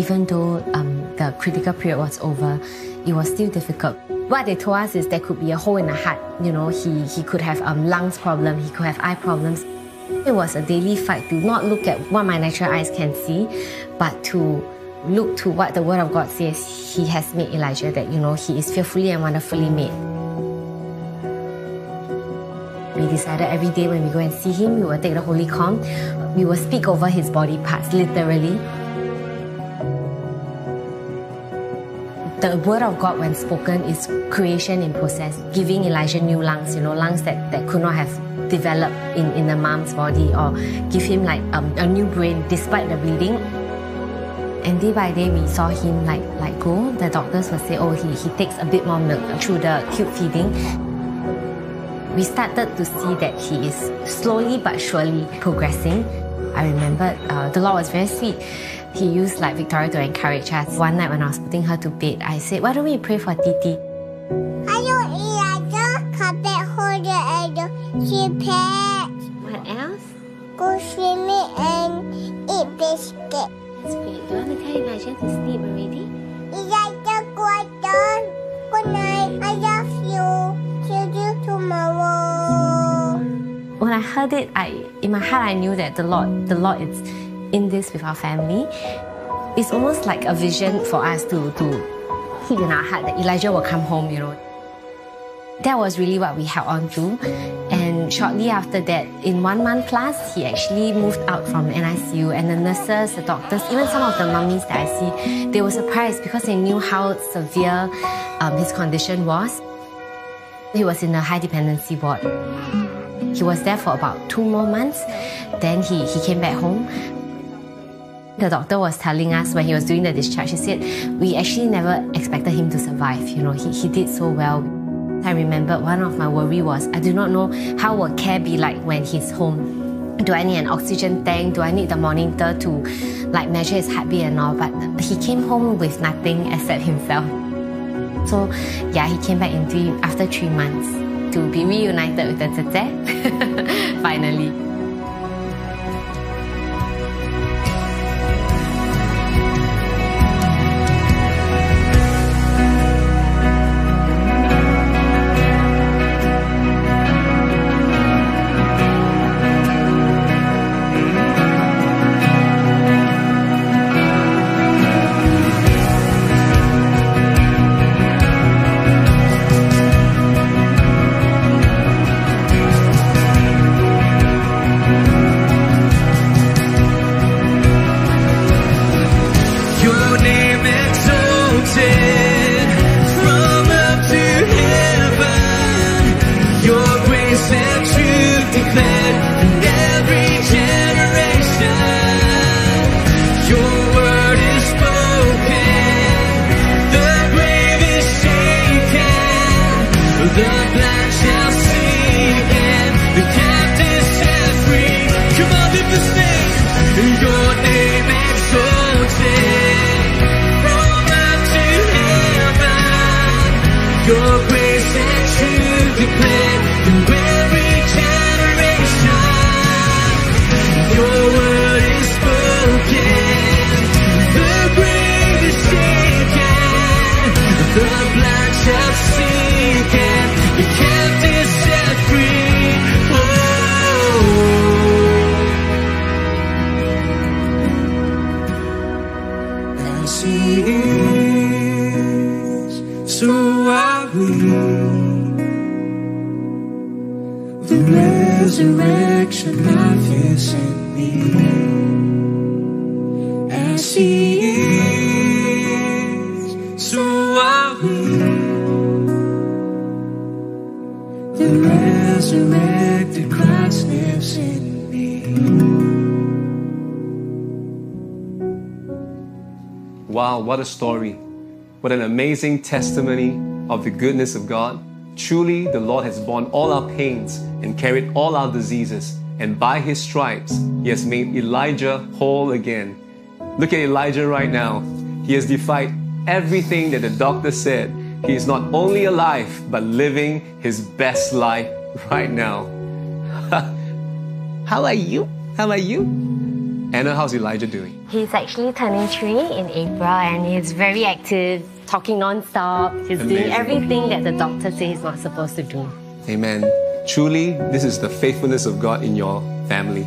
Even though um, the critical period was over, it was still difficult. What they told us is there could be a hole in the heart. You know, he, he could have um, lungs problems, he could have eye problems. It was a daily fight to not look at what my natural eyes can see, but to look to what the Word of God says He has made Elijah, that, you know, he is fearfully and wonderfully made. We decided every day when we go and see him, we will take the Holy Communion. We will speak over his body parts, literally. The Word of God, when spoken, is creation in process, giving Elijah new lungs, you know, lungs that, that could not have developed in, in the mom's body, or give him, like, um, a new brain despite the bleeding. And day by day, we saw him, like, like grow. The doctors would say, oh, he, he takes a bit more milk through the tube feeding. We started to see that he is slowly but surely progressing. I remember uh, the Lord was very sweet. He used, like, Victoria to encourage us. One night when I was putting her to bed, I said, why don't we pray for Titi? What else? Go swimming and eat biscuit. That's great. Do you want to tell Elijah to sleep already? Elijah, good night. Good night. I love you. See you tomorrow. When I heard it, I, in my heart, I knew that the Lord, the Lord is in this with our family. It's almost like a vision for us to, to keep in our heart that Elijah will come home, you know. That was really what we held on to. And shortly after that, in one month plus, he actually moved out from N I C U, and the nurses, the doctors, even some of the mummies that I see, they were surprised because they knew how severe um, his condition was. He was in a high dependency ward. He was there for about two more months. Then he, he came back home. The doctor was telling us when he was doing the discharge, he said, we actually never expected him to survive. You know, he, he did so well. I remember one of my worry was, I do not know how will care be like when he's home. Do I need an oxygen tank? Do I need the monitor to, like, measure his heartbeat and all? But he came home with nothing except himself. So yeah, he came back in three, after three months to be reunited with the Tete, finally. Wow, what a story. What an amazing testimony of the goodness of God. Truly, the Lord has borne all our pains and carried all our diseases, and by His stripes, He has made Elijah whole again. Look at Elijah right now. He has defied everything that the doctor said. He is not only alive, but living his best life right now. How are you? How are you? Anna, how's Elijah doing? He's actually turning three in April, and he's very active, talking non-stop. He's Amazing. Doing everything that the doctor says he's not supposed to do. Amen. Truly, this is the faithfulness of God in your family.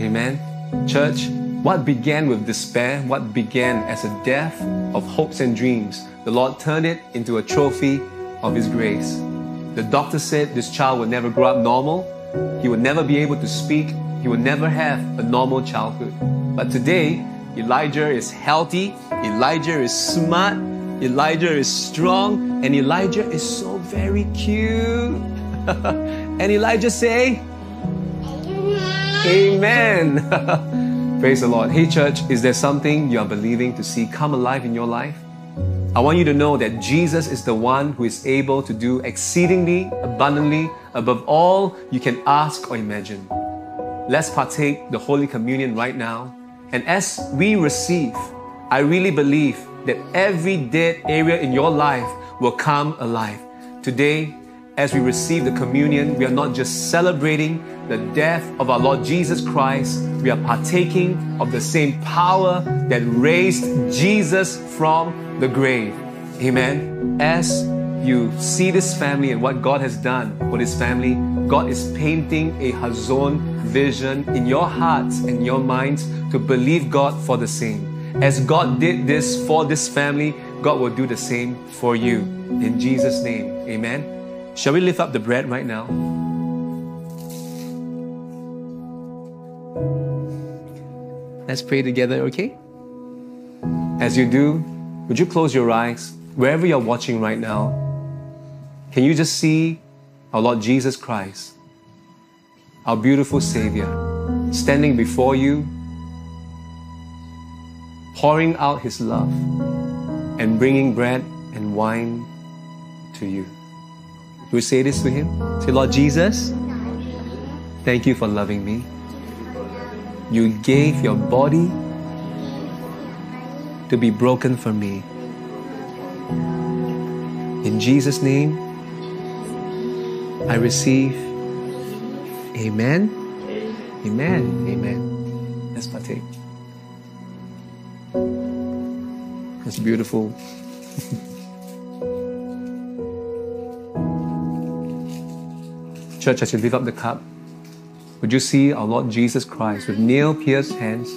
Amen. Church, what began with despair, what began as a death of hopes and dreams, the Lord turned it into a trophy of His grace. The doctor said this child would never grow up normal. He would never be able to speak. He would never have a normal childhood. But today, Elijah is healthy, Elijah is smart, Elijah is strong, and Elijah is so very cute. And Elijah say, Amen. Amen. Praise the Lord. Hey church, is there something you are believing to see come alive in your life? I want you to know that Jesus is the one who is able to do exceedingly, abundantly, above all you can ask or imagine. Let's partake the Holy Communion right now. And as we receive, I really believe that every dead area in your life will come alive. Today, as we receive the communion, we are not just celebrating the death of our Lord Jesus Christ, we are partaking of the same power that raised Jesus from the grave. Amen. As you see this family and what God has done for this family, God is painting a Hazon vision in your hearts and your minds to believe God for the same. As God did this for this family, God will do the same for you. In Jesus' name, amen. Shall we lift up the bread right now? Let's pray together, okay? As you do, would you close your eyes, wherever you're watching right now? Can you just see our Lord Jesus Christ, our beautiful Savior, standing before you, pouring out His love and bringing bread and wine to you? You say this to Him. Say, Lord Jesus, thank you for loving me. You gave your body to be broken for me. In Jesus' name, I receive. Amen. Amen. Amen. Let's partake. That's beautiful. Church, as you lift up the cup, would you see our Lord Jesus Christ with nail-pierced hands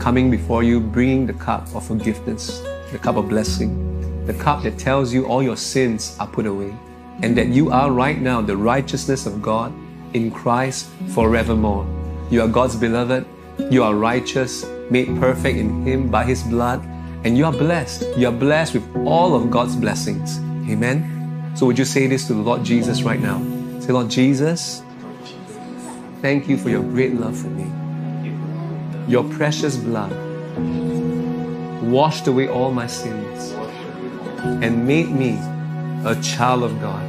coming before you, bringing the cup of forgiveness, the cup of blessing, the cup that tells you all your sins are put away, and that you are right now the righteousness of God in Christ forevermore. You are God's beloved, you are righteous, made perfect in Him by His blood, and you are blessed. You are blessed with all of God's blessings. Amen? So would you say this to the Lord Jesus right now? Say, Lord Jesus, thank you for your great love for me. Your precious blood washed away all my sins and made me a child of God.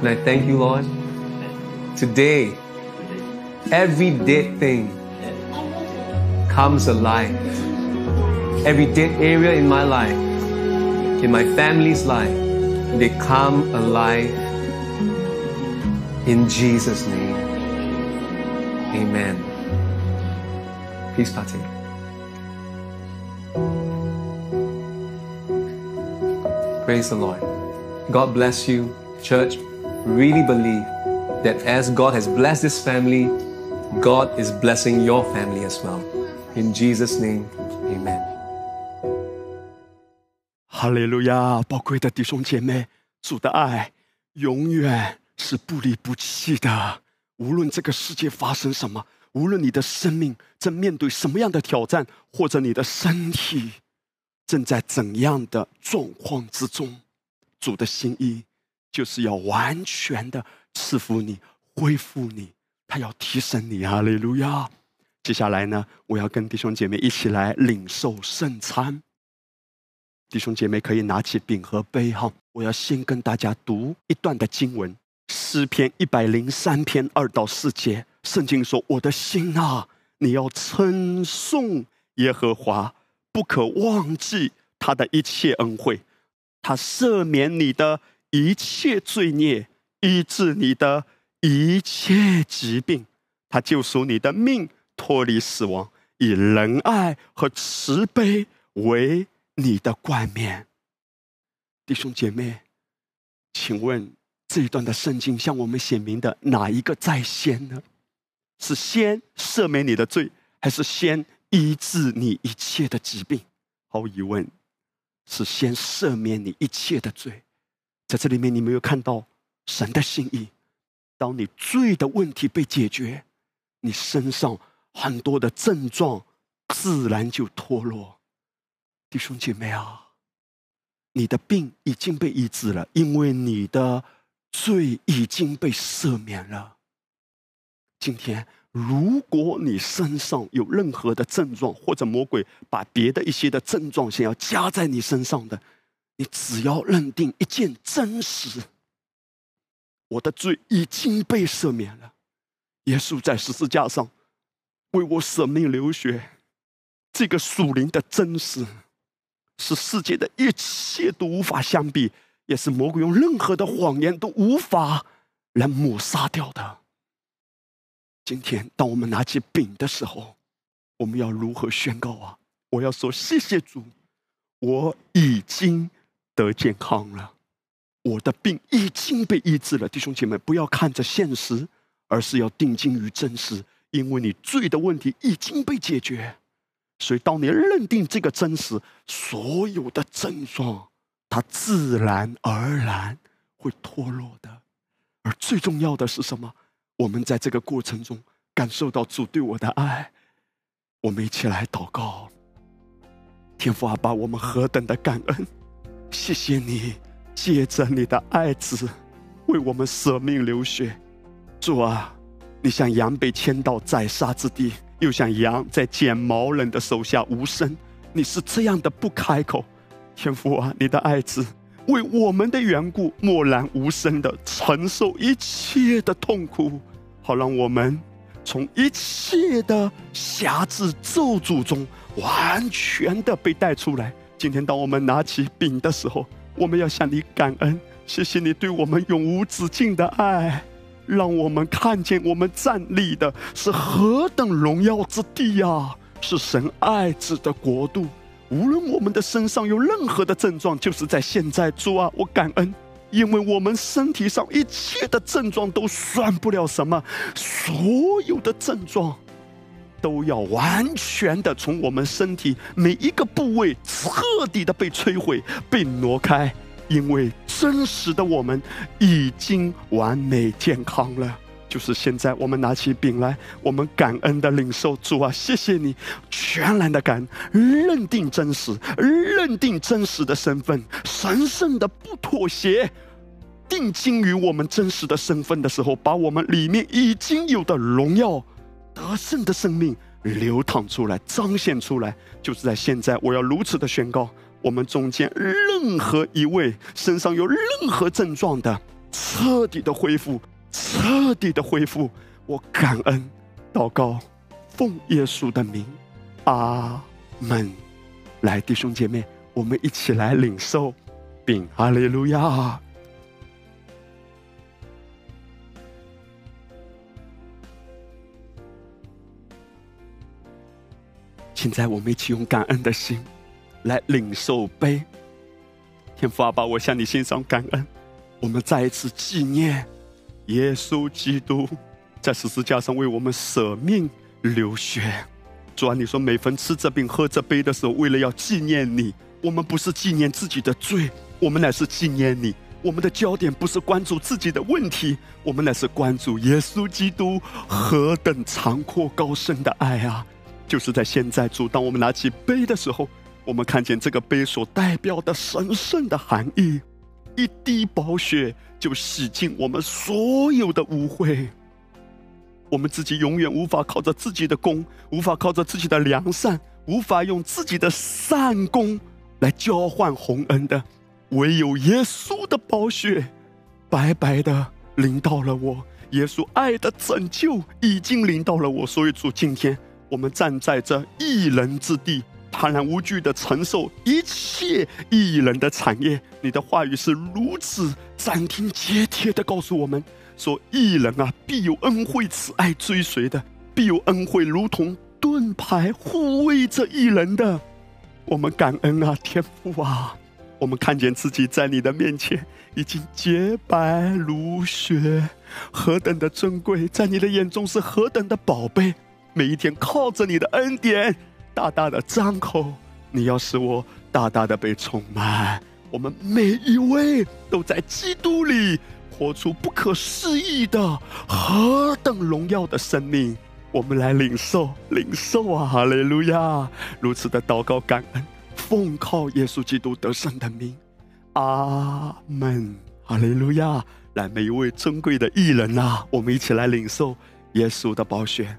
And I thank you, Lord. Today, every dead thing comes alive. Every dead area in my life, in my family's life, they come alive. In Jesus' name, amen. Please partake. Praise the Lord. God bless you. Church, really believe that as God has blessed this family, God is blessing your family as well. In Jesus' name, amen. Hallelujah, 宝贵的弟兄姐妹，主的爱永远是不离不弃的。无论这个世界发生什么，无论你的生命正面对什么样的挑战，或者你的身体正在怎样的状况之中，主的心意就是要完全的赐福你，恢复你，他要提升你。哈利路亚！接下来呢，我要跟弟兄姐妹一起来领受圣餐。弟兄姐妹可以拿起饼和杯哈，我要先跟大家读一段的经文，诗篇一百零三篇二到四节，圣经说：“我的心啊，你要称颂耶和华，不可忘记他的一切恩惠，他赦免你的一切罪孽，医治你的一切疾病，他救赎你的命，脱离死亡，以仁爱和慈悲为你的冠冕。”弟兄姐妹，请问这一段的圣经向我们显明的哪一个在先呢？是先赦免你的罪，还是先医治你一切的疾病？毫无疑问，是先赦免你一切的罪。在这里面，你没有看到神的心意。当你罪的问题被解决，你身上很多的症状自然就脱落。弟兄姐妹啊，你的病已经被医治了，因为你的罪已经被赦免了。今天如果你身上有任何的症状，或者魔鬼把别的一些的症状想要加在你身上的，你只要认定一件真实：我的罪已经被赦免了，耶稣在十字架上为我舍命流血，这个属灵的真实是世界的一切都无法相比，也是魔鬼用任何的谎言都无法来抹杀掉的。今天当我们拿起饼的时候，我们要如何宣告啊？我要说：谢谢主，我已经得健康了，我的病已经被医治了。弟兄姐妹，不要看着现实，而是要定睛于真实，因为你罪的问题已经被解决。所以当你认定这个真实，所有的症状它自然而然会脱落的。而最重要的是什么？我们在这个过程中感受到主对我的爱。我们一起来祷告。天父阿爸，我们何等的感恩，谢谢你借着你的爱子为我们舍命流血。主啊，你像羊被牵到宰杀之地，又像羊在剪毛人的手下无声，你是这样的不开口。天父啊，你的爱子为我们的缘故默然无声的承受一切的痛苦，好让我们从一切的瑕疵咒诅中完全的被带出来。今天当我们拿起饼的时候，我们要向你感恩，谢谢你对我们永无止境的爱，让我们看见我们站立的是何等荣耀之地啊！是神爱子的国度。无论我们的身上有任何的症状，就是在现在，主啊，我感恩，因为我们身体上一切的症状都算不了什么，所有的症状都要完全的从我们身体每一个部位彻底的被摧毁、被挪开，因为真实的我们已经完美健康了。就是现在，我们拿起饼来，我们感恩的领受。主啊，谢谢你，全然的感恩，认定真实，认定真实的身份，神圣的不妥协，定睛于我们真实的身份的时候，把我们里面已经有的荣耀、得胜的生命流淌出来、彰显出来。就是在现在，我要如此的宣告：我们中间任何一位身上有任何症状的，彻底的恢复，彻底的恢复。我感恩祷告，奉耶稣的名，阿门。来，弟兄姐妹，我们一起来领受饼。哈利路亚。现在我们一起用感恩的心来领受杯。天父阿爸，我向你献上感恩，我们再一次纪念耶稣基督在十字架上为我们舍命流血。主啊，你说每逢吃这饼喝这杯的时候，为了要纪念你，我们不是纪念自己的罪，我们乃是纪念你。我们的焦点不是关注自己的问题，我们乃是关注耶稣基督何等长阔高深的爱啊！就是在现在，主，当我们拿起杯的时候，我们看见这个杯所代表的神圣的含义，一滴宝血就洗净我们所有的污秽。我们自己永远无法靠着自己的功，无法靠着自己的良善，无法用自己的善功来交换洪恩的，唯有耶稣的宝血白白的临到了我，耶稣爱的拯救已经临到了我。所以主，今天我们站在这一人之地，坦然无惧地承受一切一人的产业。你的话语是如此斩钉截铁地告诉我们说，一人啊，必有恩惠慈爱追随的，必有恩惠如同盾牌护卫着一人的。我们感恩啊，天父啊，我们看见自己在你的面前已经洁白如雪，何等的珍贵，在你的眼中是何等的宝贝。每一天靠着你的恩典大大的张口，你要使我大大的被充满。我们每一位都在基督里活出不可思议的何等荣耀的生命，我们来领受领受啊，哈利路亚！如此的祷告感恩，奉靠耶稣基督得胜的名，阿们，哈利路亚！来，每一位尊贵的义人啊，我们一起来领受耶稣的宝血，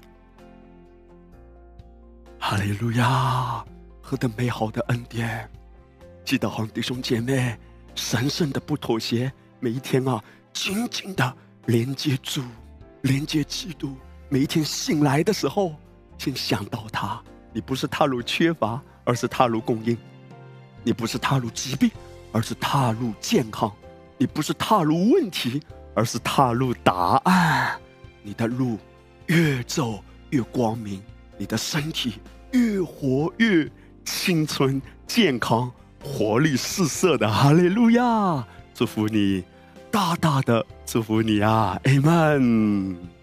哈利路亚！何等美好的恩典！记得好弟兄姐妹，神圣的不妥协，每一天啊，紧紧的连接主，连接基督。每一天醒来的时候，先想到他。你不是踏入缺乏，而是踏入供应；你不是踏入疾病，而是踏入健康；你不是踏入问题，而是踏入答案。你的路越走越光明，你的身体越活越青春、健康、活力四射的。哈利路亚！祝福你，大大的祝福你啊！阿门。